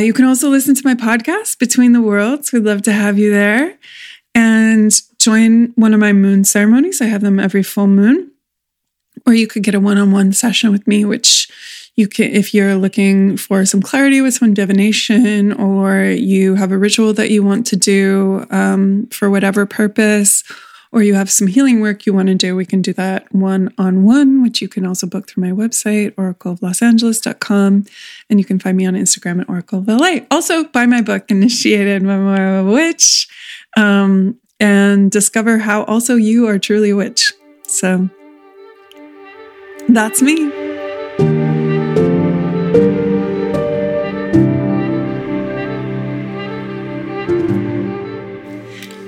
You can also listen to my podcast, Between the Worlds. We'd love to have you there. And join one of my moon ceremonies. I have them every full moon. Or you could get a one-on-one session with me, which you can, if you're looking for some clarity with some divination, or you have a ritual that you want to do for whatever purpose, or you have some healing work you want to do, we can do that one-on-one, which you can also book through my website, oracleoflosangeles.com. And you can find me on Instagram at Oracle of LA. Also, buy my book, Initiated: Memoir of a Witch, and discover how also you are truly a witch. So that's me.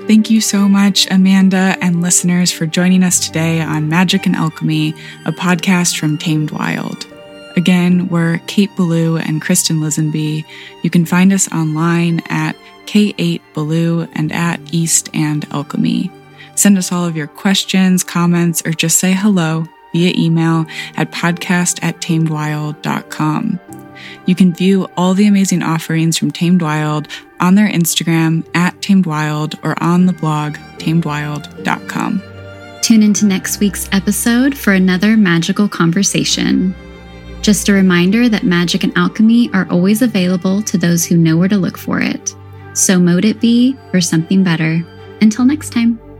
Thank you so much, Amanda, and listeners, for joining us today on Magick and Alchemy, a podcast from Tamed Wild. Again, we're Kate Belew and Kristen Lisenby. You can find us online at K8 Belew and at East and Alchemy. Send us all of your questions, comments, or just say hello via email at podcast@tamedwild.com. You can view all the amazing offerings from Tamed Wild on their Instagram at Tamed Wild or on the blog tamedwild.com. Tune into next week's episode for another magical conversation. Just a reminder that magic and alchemy are always available to those who know where to look for it. So mote it be for something better. Until next time.